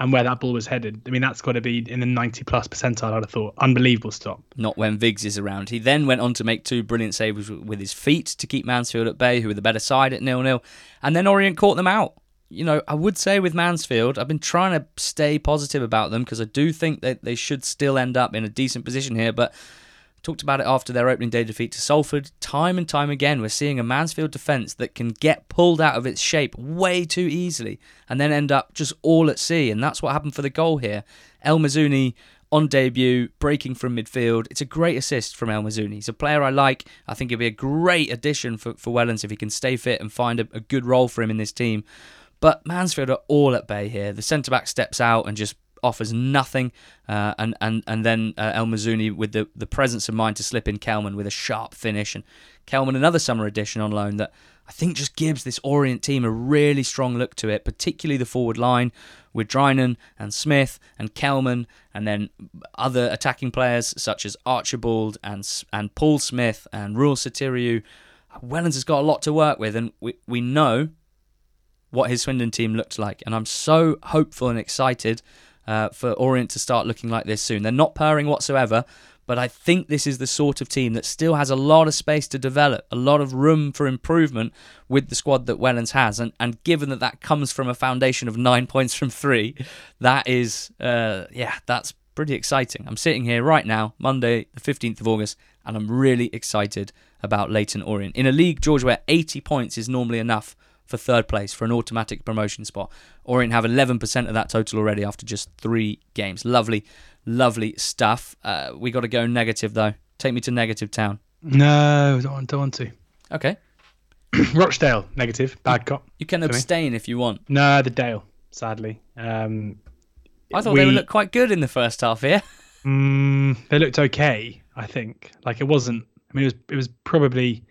and where that ball was headed, I mean, that's got to be in the ninety plus percentile, I'd have thought. Unbelievable stop. Not when Viggs is around. He then went on to make two brilliant saves with his feet to keep Mansfield at bay, who were the better side at nil nil. And then Orient caught them out. You know, I would say with Mansfield, I've been trying to stay positive about them because I do think that they should still end up in a decent position here. But talked about it after their opening day defeat to Salford. Time and time again, we're seeing a Mansfield defence that can get pulled out of its shape way too easily and then end up just all at sea. And that's what happened for the goal here. El Mazzuni on debut, breaking from midfield. It's a great assist from El Mazzuni. He's a player I like. I think he'd be a great addition for, for Wellens if he can stay fit and find a, a good role for him in this team. But Mansfield are all at bay here. The centre-back steps out and just offers nothing, uh, and, and and then uh, El Mazzuni with the, the presence of mind to slip in Kelman with a sharp finish, and Kelman another summer addition on loan that I think just gives this Orient team a really strong look to it, particularly the forward line with Drinan and Smith and Kelman, and then other attacking players such as Archibald and and Paul Smith and Ruel Sotiriou. Wellens has got a lot to work with, and we, we know what his Swindon team looked like, and I'm so hopeful and excited Uh, for Orient to start looking like this soon. They're not purring whatsoever, but I think this is the sort of team that still has a lot of space to develop, a lot of room for improvement with the squad that Wellens has. And, and given that that comes from a foundation of nine points from three, that is, uh, yeah, that's pretty exciting. I'm sitting here right now, Monday, the fifteenth of August, and I'm really excited about Leyton Orient. In a league, George, where eighty points is normally enough for third place, for an automatic promotion spot. Orient have eleven percent of that total already after just three games. Lovely, lovely stuff. Uh, we got to go negative, though. Take me to negative town. No, don't, don't want to. Okay. Rochdale, negative. Bad cop. You can abstain me. If you want. No, the Dale, sadly. Um, I thought we... they would look quite good in the first half here. Mm, they looked okay, I think. Like, it wasn't... I mean, it was, it was probably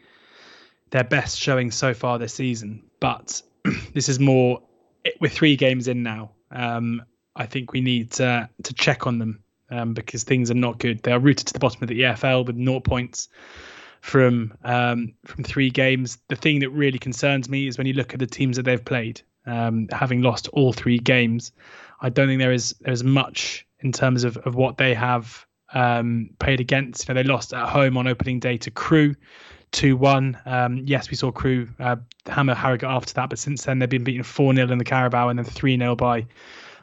their best showing so far this season. But this is more, we're three games in now. Um, I think we need to, to check on them um, because things are not good. They are rooted to the bottom of the E F L with nought points from um, from three games. The thing that really concerns me is when you look at the teams that they've played, um, having lost all three games, I don't think there is there is much in terms of, of what they have um, played against. You know, they lost at home on opening day to Crewe, two one. Um, yes, we saw Crewe uh, hammer Harrogate after that, but since then they've been beaten four nil in the Carabao and then three nil by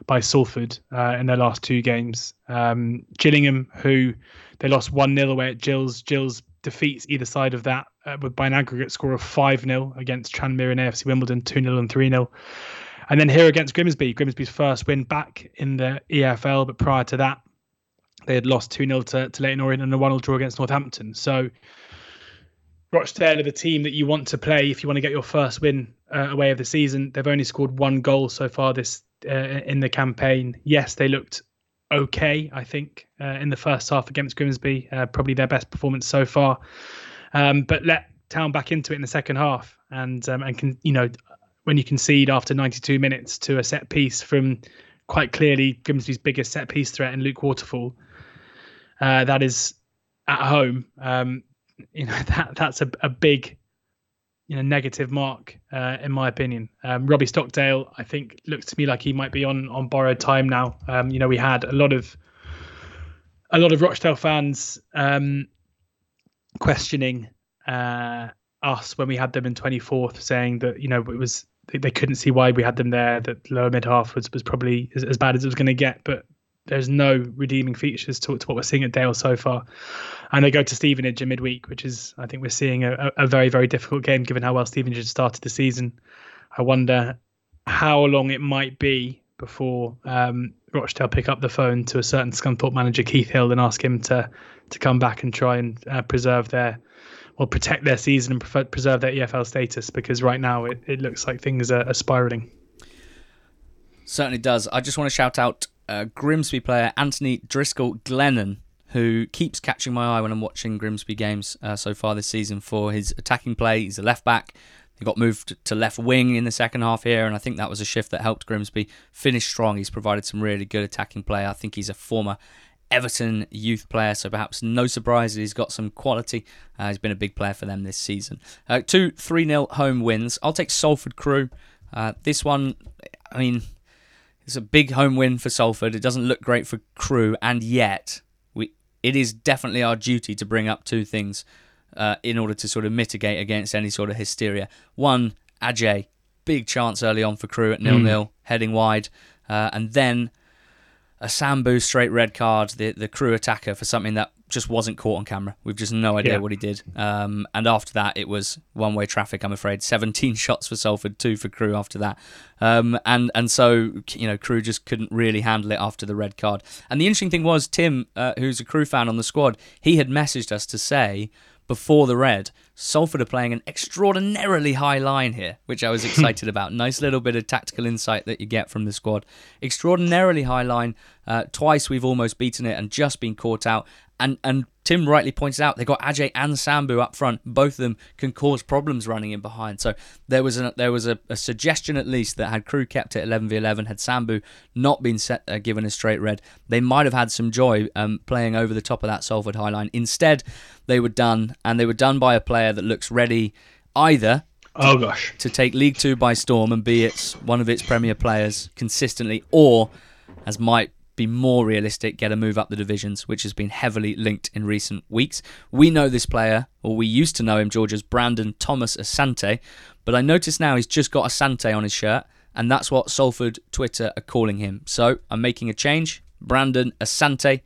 by Salford uh, in their last two games. Um, Gillingham, who they lost one nil away at Gills. Gills defeats either side of that uh, by an aggregate score of five nil against Tranmere and A F C Wimbledon, two nil and three nil. And then here against Grimsby. Grimsby's first win back in the E F L, but prior to that, they had lost two nil to, to Leyton Orient and a one nil draw against Northampton. So Rochdale are the team that you want to play if you want to get your first win uh, away of the season. They've only scored one goal so far this uh, in the campaign. Yes, they looked okay, I think, uh, in the first half against Grimsby. Uh, probably their best performance so far. Um, but let Town back into it in the second half, and um, and can you know when you concede after ninety-two minutes to a set piece from quite clearly Grimsby's biggest set piece threat in Luke Waterfall, uh, that is at home. Um, You know that that's a, a big, you know, negative mark uh, in my opinion. Um, Robbie Stockdale, I think, looks to me like he might be on, on borrowed time now. Um, you know, we had a lot of a lot of Rochdale fans um, questioning uh, us when we had them in twenty-fourth, saying that, you know, it was they couldn't see why we had them there, that lower mid half was, was probably as, as bad as it was going to get, but there's no redeeming features to, to what we're seeing at Dale so far. And they go to Stevenage in midweek, which is, I think we're seeing a, a very, very difficult game given how well Stevenage had started the season. I wonder how long it might be before um, Rochdale pick up the phone to a certain Scunthorpe manager, Keith Hill, and ask him to to come back and try and uh, preserve their, or protect their season and prefer, preserve their E F L status, because right now it, it looks like things are, are spiralling. Certainly does. I just want to shout out Uh, Grimsby player Anthony Driscoll Glennon, who keeps catching my eye when I'm watching Grimsby games uh, so far this season for his attacking play. He's a left back. He got moved to left wing in the second half here, and I think that was a shift that helped Grimsby finish strong. He's provided some really good attacking play. I think he's a former Everton youth player, so perhaps no surprise that he's got some quality. Uh, he's been a big player for them this season. Uh, two three nil home wins. I'll take Salford Crew. Uh, this one, I mean... it's a big home win for Salford. It doesn't look great for Crewe, and yet we it is definitely our duty to bring up two things uh, in order to sort of mitigate against any sort of hysteria. One, Ajay, big chance early on for Crewe at nil nil, mm. heading wide, uh, and then a Sambu straight red card, the, the Crewe attacker, for something that just wasn't caught on camera. We've just no idea yeah. what he did. Um, and after that, it was one-way traffic, I'm afraid. seventeen shots for Salford, two for Crewe after that. Um, and, and so, you know, Crewe just couldn't really handle it after the red card. And the interesting thing was, Tim, uh, who's a Crewe fan on the squad, he had messaged us to say, before the red, Salford are playing an extraordinarily high line here, which I was excited about. Nice little bit of tactical insight that you get from the squad. Extraordinarily high line. Uh, twice we've almost beaten it and just been caught out. And and Tim rightly pointed out, they got Ajay and Sambu up front. Both of them can cause problems running in behind. So there was a, there was a, a suggestion, at least, that had Crewe kept it eleven v eleven, had Sambu not been set, uh, given a straight red, they might have had some joy um, playing over the top of that Salford high line. Instead, they were done, and they were done by a player that looks ready either oh gosh to take League Two by storm and be its one of its premier players consistently, or, as might be more realistic, get a move up the divisions, which has been heavily linked in recent weeks. We know this player, or we used to know him, George, as Brandon Thomas Asante, but I notice now he's just got Asante on his shirt, and that's what Salford Twitter are calling him. So I'm making a change. Brandon Asante,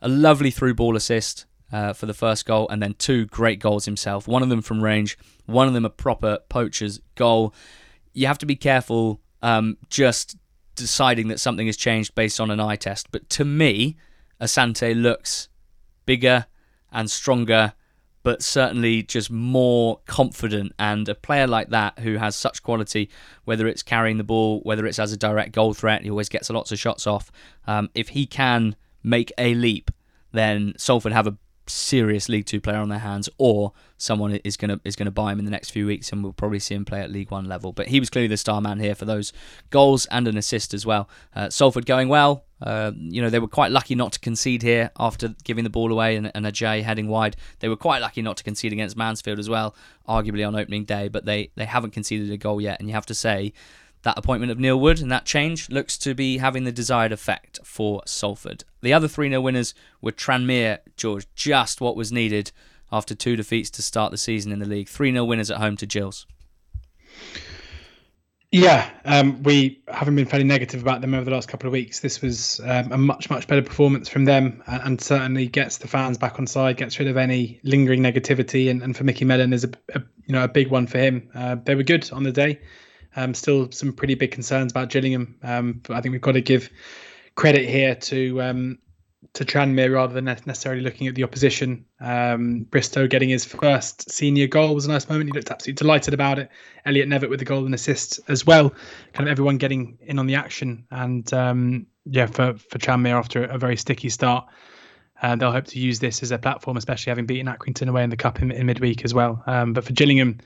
a lovely through ball assist uh, for the first goal, and then two great goals himself, one of them from range, one of them a proper poacher's goal. You have to be careful um, just deciding that something has changed based on an eye test, but to me Asante looks bigger and stronger, but certainly just more confident, and a player like that who has such quality, whether it's carrying the ball, whether it's as a direct goal threat, he always gets lots of shots off. Um, if he can make a leap, then Salford have a serious League Two player on their hands, or someone is going to is going to buy him in the next few weeks, and we'll probably see him play at League One level. But he was clearly the star man here for those goals and an assist as well. Uh, Salford going well. Uh, you know, they were quite lucky not to concede here after giving the ball away and, and Ajay heading wide. They were quite lucky not to concede against Mansfield as well, arguably on opening day, but they, they haven't conceded a goal yet. And you have to say that appointment of Neil Wood and that change looks to be having the desired effect for Salford. The other three nil winners were Tranmere, George, just what was needed after two defeats to start the season in the league. three nil winners at home to Gills. Yeah, um, we haven't been fairly negative about them over the last couple of weeks. This was um, a much, much better performance from them, and, and certainly gets the fans back on side, gets rid of any lingering negativity, and, and for Mickey Mellon is a, a you know a big one for him. Uh, they were good on the day. Um, still some pretty big concerns about Gillingham, um, but I think we've got to give credit here to um, to Tranmere rather than necessarily looking at the opposition. Um, Bristow getting his first senior goal was a nice moment. He looked absolutely delighted about it. Elliot Nevitt with the goal and assist as well. Kind of everyone getting in on the action, and um, yeah, for for Tranmere after a very sticky start, uh, they'll hope to use this as a platform, especially having beaten Accrington away in the cup in, in midweek as well. Um, but for Gillingham,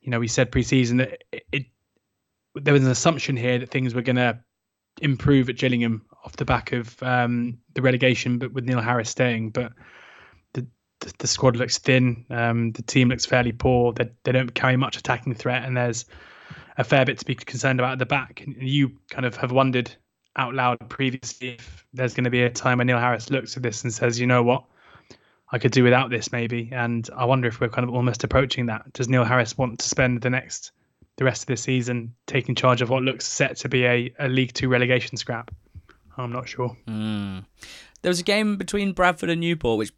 you know, we said pre-season that it. it there was an assumption here that things were going to improve at Gillingham off the back of um, the relegation, but with Neil Harris staying. But the the, the squad looks thin. Um, the team looks fairly poor. They, they don't carry much attacking threat, and there's a fair bit to be concerned about at the back. And you kind of have wondered out loud previously if there's going to be a time when Neil Harris looks at this and says, you know what, I could do without this maybe. And I wonder if we're kind of almost approaching that. Does Neil Harris want to spend the next, the rest of this season taking charge of what looks set to be a, a League Two relegation scrap? I'm not sure. Mm. There was a game between Bradford and Newport, which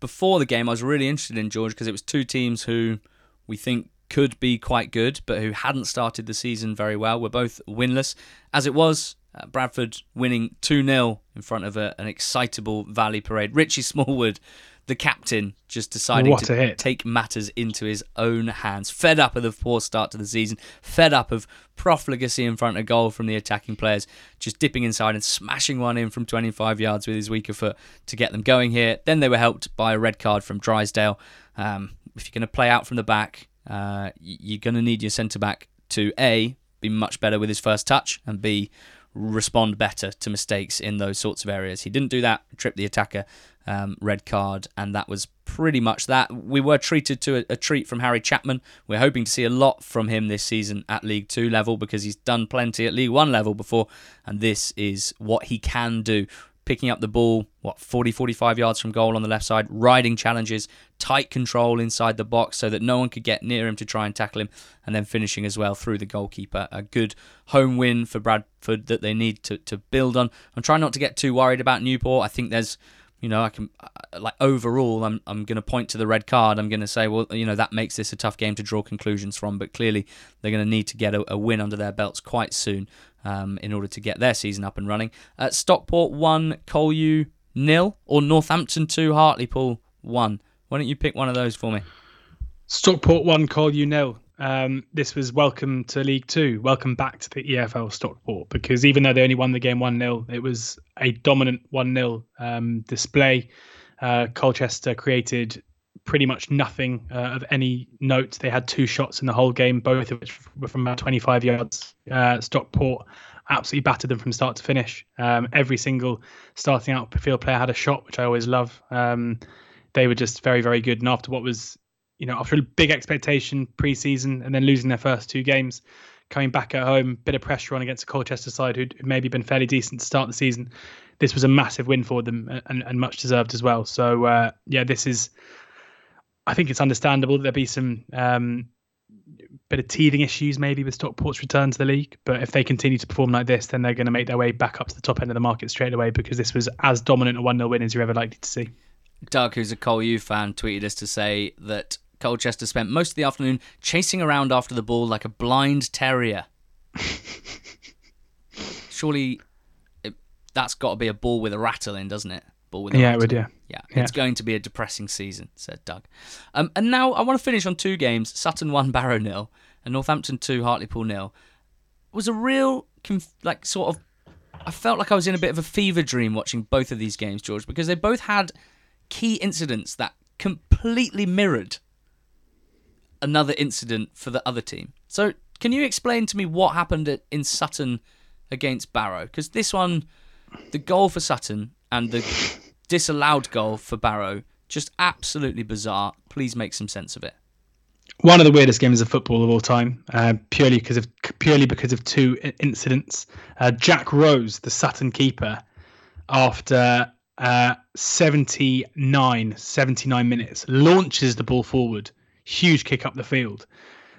before the game I was really interested in, George, because it was two teams who we think could be quite good, but who hadn't started the season very well. We're both winless. As it was, uh, Bradford winning two nil in front of a, an excitable Valley Parade. Richie Smallwood, the captain, just deciding to take matters into his own hands. Fed up of the poor start to the season, fed up of profligacy in front of goal from the attacking players, just dipping inside and smashing one in from twenty-five yards with his weaker foot to get them going here. Then they were helped by a red card from Drysdale. Um, if you're going to play out from the back, uh, you're going to need your centre-back to A, be much better with his first touch, and B, respond better to mistakes in those sorts of areas. He didn't do that, tripped the attacker, um, red card, and that was pretty much that. We were treated to a, a treat from Harry Chapman. We're hoping to see a lot from him this season at League Two level, because he's done plenty at League One level before, and this is what he can do. Picking up the ball, what, forty, forty-five yards from goal on the left side, riding challenges, tight control inside the box so that no one could get near him to try and tackle him, and then finishing as well through the goalkeeper. A good home win for Bradford that they need to, to build on. I'm trying not to get too worried about Newport. I think there's, you know, I can, like, overall, I'm I'm going to point to the red card. I'm going to say, well, you know, that makes this a tough game to draw conclusions from, but clearly they're going to need to get a, a win under their belts quite soon. Um, in order to get their season up and running. Uh, Stockport one, Collew nil, or Northampton two, Hartlepool one. Why don't you pick one of those for me? Stockport one, Collew nil. Um, this was welcome to League Two. Welcome back to the E F L, Stockport, because even though they only won the game one nil, it was a dominant one nil um, display. Uh, Colchester created pretty much nothing uh, of any note. They had two shots in the whole game, both of which were from about twenty-five yards. Uh, Stockport absolutely battered them from start to finish. Um, every single starting out field player had a shot, which I always love. Um, they were just very, very good. And after what was, you know, after a big expectation pre-season and then losing their first two games, coming back at home, bit of pressure on against a Colchester side who'd maybe been fairly decent to start the season. This was a massive win for them and, and much deserved as well. So, uh, yeah, this is... I think it's understandable that there'll be some um, bit of teething issues maybe with Stockport's return to the league. But if they continue to perform like this, then they're going to make their way back up to the top end of the market straight away, because this was as dominant a one nil win as you're ever likely to see. Doug, who's a Collew fan, tweeted us to say that Colchester spent most of the afternoon chasing around after the ball like a blind terrier. Surely it, that's got to be a ball with a rattle in, doesn't it? Yeah, right. It would, yeah. yeah, yeah. It's going to be a depressing season, said Doug. Um, and now I want to finish on two games: Sutton one, Barrow nil, and Northampton two, Hartlepool nil. It was a real conf- like sort of. I felt like I was in a bit of a fever dream watching both of these games, George, because they both had key incidents that completely mirrored another incident for the other team. So, can you explain to me what happened at, in Sutton against Barrow? Because this one, the goal for Sutton and the disallowed goal for Barrow, just absolutely bizarre. Please make some sense of it. One of the weirdest games of football of all time, uh, purely because of purely because of two incidents. Uh, Jack Rose, the Sutton keeper, after uh, seventy-nine minutes, launches the ball forward, huge kick up the field,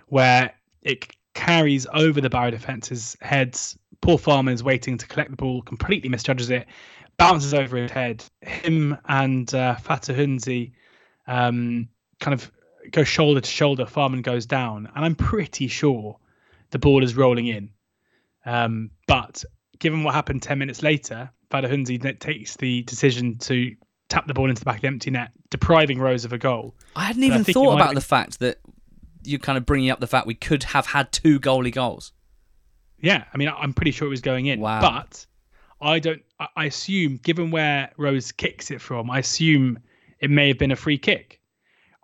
where it carries over the Barrow defence's heads. Paul Farmer is waiting to collect the ball, completely misjudges it, bounces over his head. Him and uh, Fatah Hunzi um, kind of go shoulder to shoulder. Farman goes down, and I'm pretty sure the ball is rolling in. Um, but given what happened ten minutes later, Fatah Hunzi takes the decision to tap the ball into the back of the empty net, depriving Rose of a goal. I hadn't even I thought about been... the fact that you're kind of bringing up the fact we could have had two goalie goals. Yeah, I mean, I'm pretty sure it was going in. Wow. But... I don't. I assume, given where Rose kicks it from, I assume it may have been a free kick.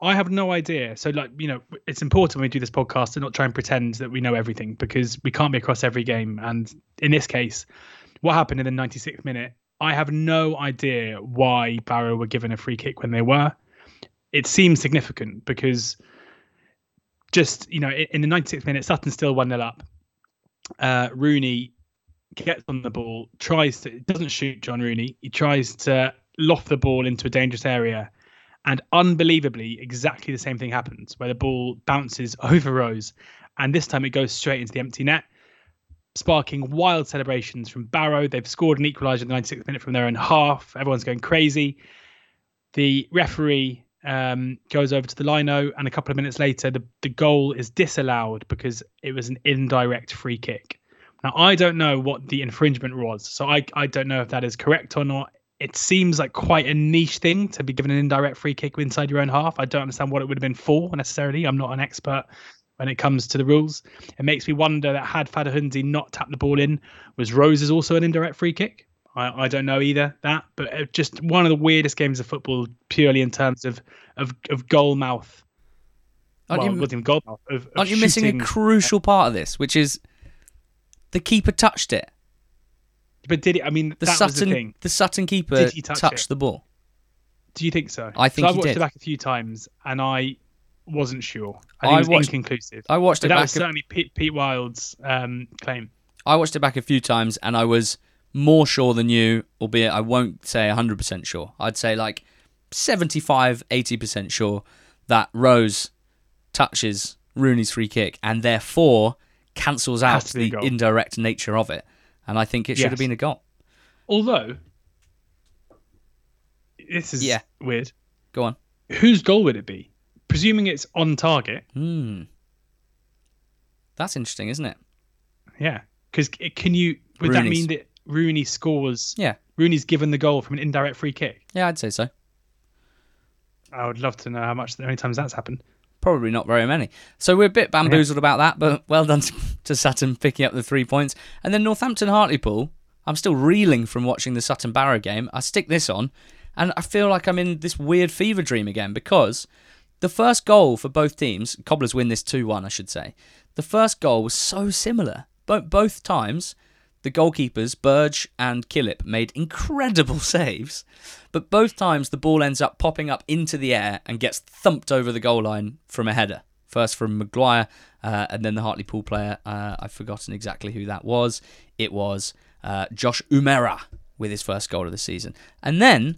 I have no idea. So, like, you know, it's important when we do this podcast to not try and pretend that we know everything, because we can't be across every game. And in this case, what happened in the ninety-sixth minute, I have no idea why Barrow were given a free kick when they were. It seems significant because just, you know, in the ninety-sixth minute, Sutton still one nil up. Uh, Rooney gets on the ball, tries to, doesn't shoot John Rooney. He tries to loft the ball into a dangerous area, And unbelievably, exactly the same thing happens where the ball bounces over Rose. And this time it goes straight into the empty net, sparking wild celebrations from Barrow. They've scored an equaliser in the ninety-sixth minute from their own half. Everyone's going crazy. The referee um, goes over to the lino, and a couple of minutes later, the, the goal is disallowed because it was an indirect free kick. Now, I don't know what the infringement was, so I, I don't know if that is correct or not. It seems like quite a niche thing to be given an indirect free kick inside your own half. I don't understand what it would have been for necessarily. I'm not an expert when it comes to the rules. It makes me wonder that had Fadahundi not tapped the ball in, was Rose's also an indirect free kick? I, I don't know either that, but just one of the weirdest games of football purely in terms of of, of goal mouth. Aren't well, you, wasn't even goal mouth. Of, of aren't you shooting. Missing a crucial part of this, which is the keeper touched it? But did he? I mean, the that Sutton, was the thing. The Sutton keeper did he touch touched it? The ball. Do you think so? I think so. I watched he did. It back a few times, and I wasn't sure. I, think I it was watched, inconclusive. I watched but it. That back was a, certainly Pete, Pete Wilde's um, claim. I watched it back a few times, and I was more sure than you, albeit I won't say one hundred percent sure. I'd say like seventy-five, eighty percent sure that Rose touches Rooney's free kick, and therefore cancels out the indirect nature of it. And I think it should yes. have been a goal. Although, this is yeah. weird. Go on. Whose goal would it be? Presuming it's on target. Hmm. That's interesting, isn't it? Yeah. Because can you... Would Rooney's. That mean that Rooney scores... Yeah. Rooney's given the goal from an indirect free kick? Yeah, I'd say so. I would love to know how much... How many times that's happened. Probably not very many. So we're a bit bamboozled yeah. about that, but well done to, to Sutton picking up the three points. And then Northampton-Hartlepool, I'm still reeling from watching the Sutton-Barrow game. I stick this on, and I feel like I'm in this weird fever dream again, because the first goal for both teams, Cobblers win this two one, I should say, the first goal was so similar. Both, both times, the goalkeepers, Burge and Killip, made incredible saves, but both times the ball ends up popping up into the air and gets thumped over the goal line from a header. First from Maguire uh, and then the Hartlepool player. Uh, I've forgotten exactly who that was. It was uh, Josh Umera with his first goal of the season. And then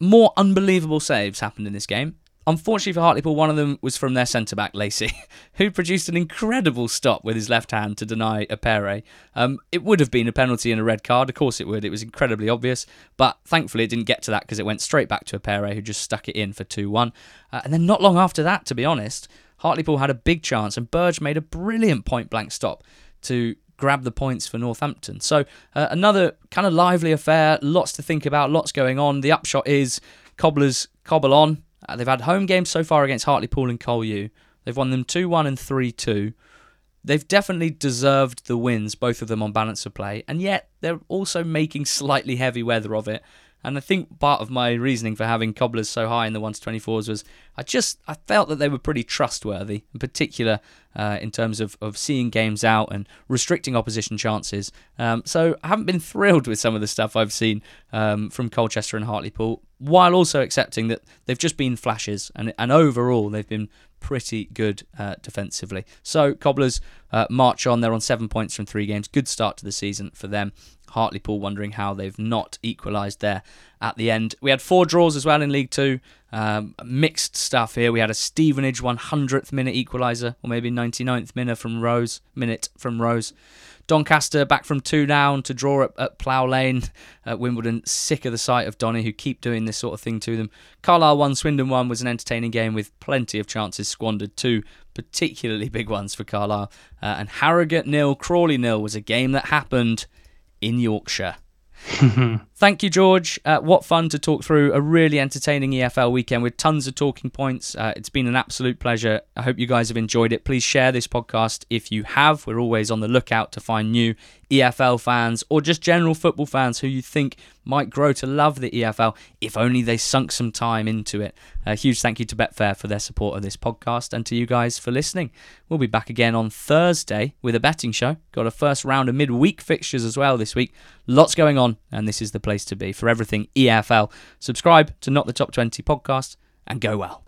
more unbelievable saves happened in this game. Unfortunately for Hartlepool, one of them was from their centre-back, Lacey, who produced an incredible stop with his left hand to deny Apere. Um, it would have been a penalty and a red card. Of course it would. It was incredibly obvious. But thankfully, it didn't get to that because it went straight back to Apere, who just stuck it in for two one. Uh, and then not long after that, to be honest, Hartlepool had a big chance and Burge made a brilliant point-blank stop to grab the points for Northampton. So uh, another kind of lively affair. Lots to think about. Lots going on. The upshot is Cobblers cobble on. Uh, they've had home games so far against Hartlepool and Colu. They've won them two one and three two. They've definitely deserved the wins, both of them on balance of play. And yet, they're also making slightly heavy weather of it. And I think part of my reasoning for having Cobblers so high in the one to twenty-fours was I just I felt that they were pretty trustworthy, in particular uh, in terms of, of seeing games out and restricting opposition chances. Um, so I haven't been thrilled with some of the stuff I've seen um, from Colchester and Hartlepool, while also accepting that they've just been flashes and, and overall they've been pretty good uh, defensively. So Cobblers uh, march on. They're on seven points from three games. Good start to the season for them. Hartlepool wondering how they've not equalised there at the end. We had four draws as well in League Two. Um, mixed stuff here. We had a Stevenage one hundredth minute equaliser, or maybe ninety-ninth minute from Rose. Minute from Rose. Doncaster back from two down to draw at, at Plough Lane at Wimbledon. Sick of the sight of Donny, who keep doing this sort of thing to them. Carlisle won, Swindon won. Was an entertaining game with plenty of chances squandered. Two particularly big ones for Carlisle. Uh, and Harrogate nil, Crawley nil was a game that happened in Yorkshire. Thank you, George. Uh, what fun to talk through a really entertaining E F L weekend with tons of talking points. Uh, it's been an absolute pleasure. I hope you guys have enjoyed it. Please share this podcast if you have. We're always on the lookout to find new E F L fans or just general football fans who you think might grow to love the E F L if only they sunk some time into it. A huge thank you to Betfair for their support of this podcast and to you guys for listening. We'll be back again on Thursday with a betting show. Got a first round of midweek fixtures as well this week. Lots going on, and this is the place to be for everything E F L. Subscribe to Not the Top twenty podcast and go well.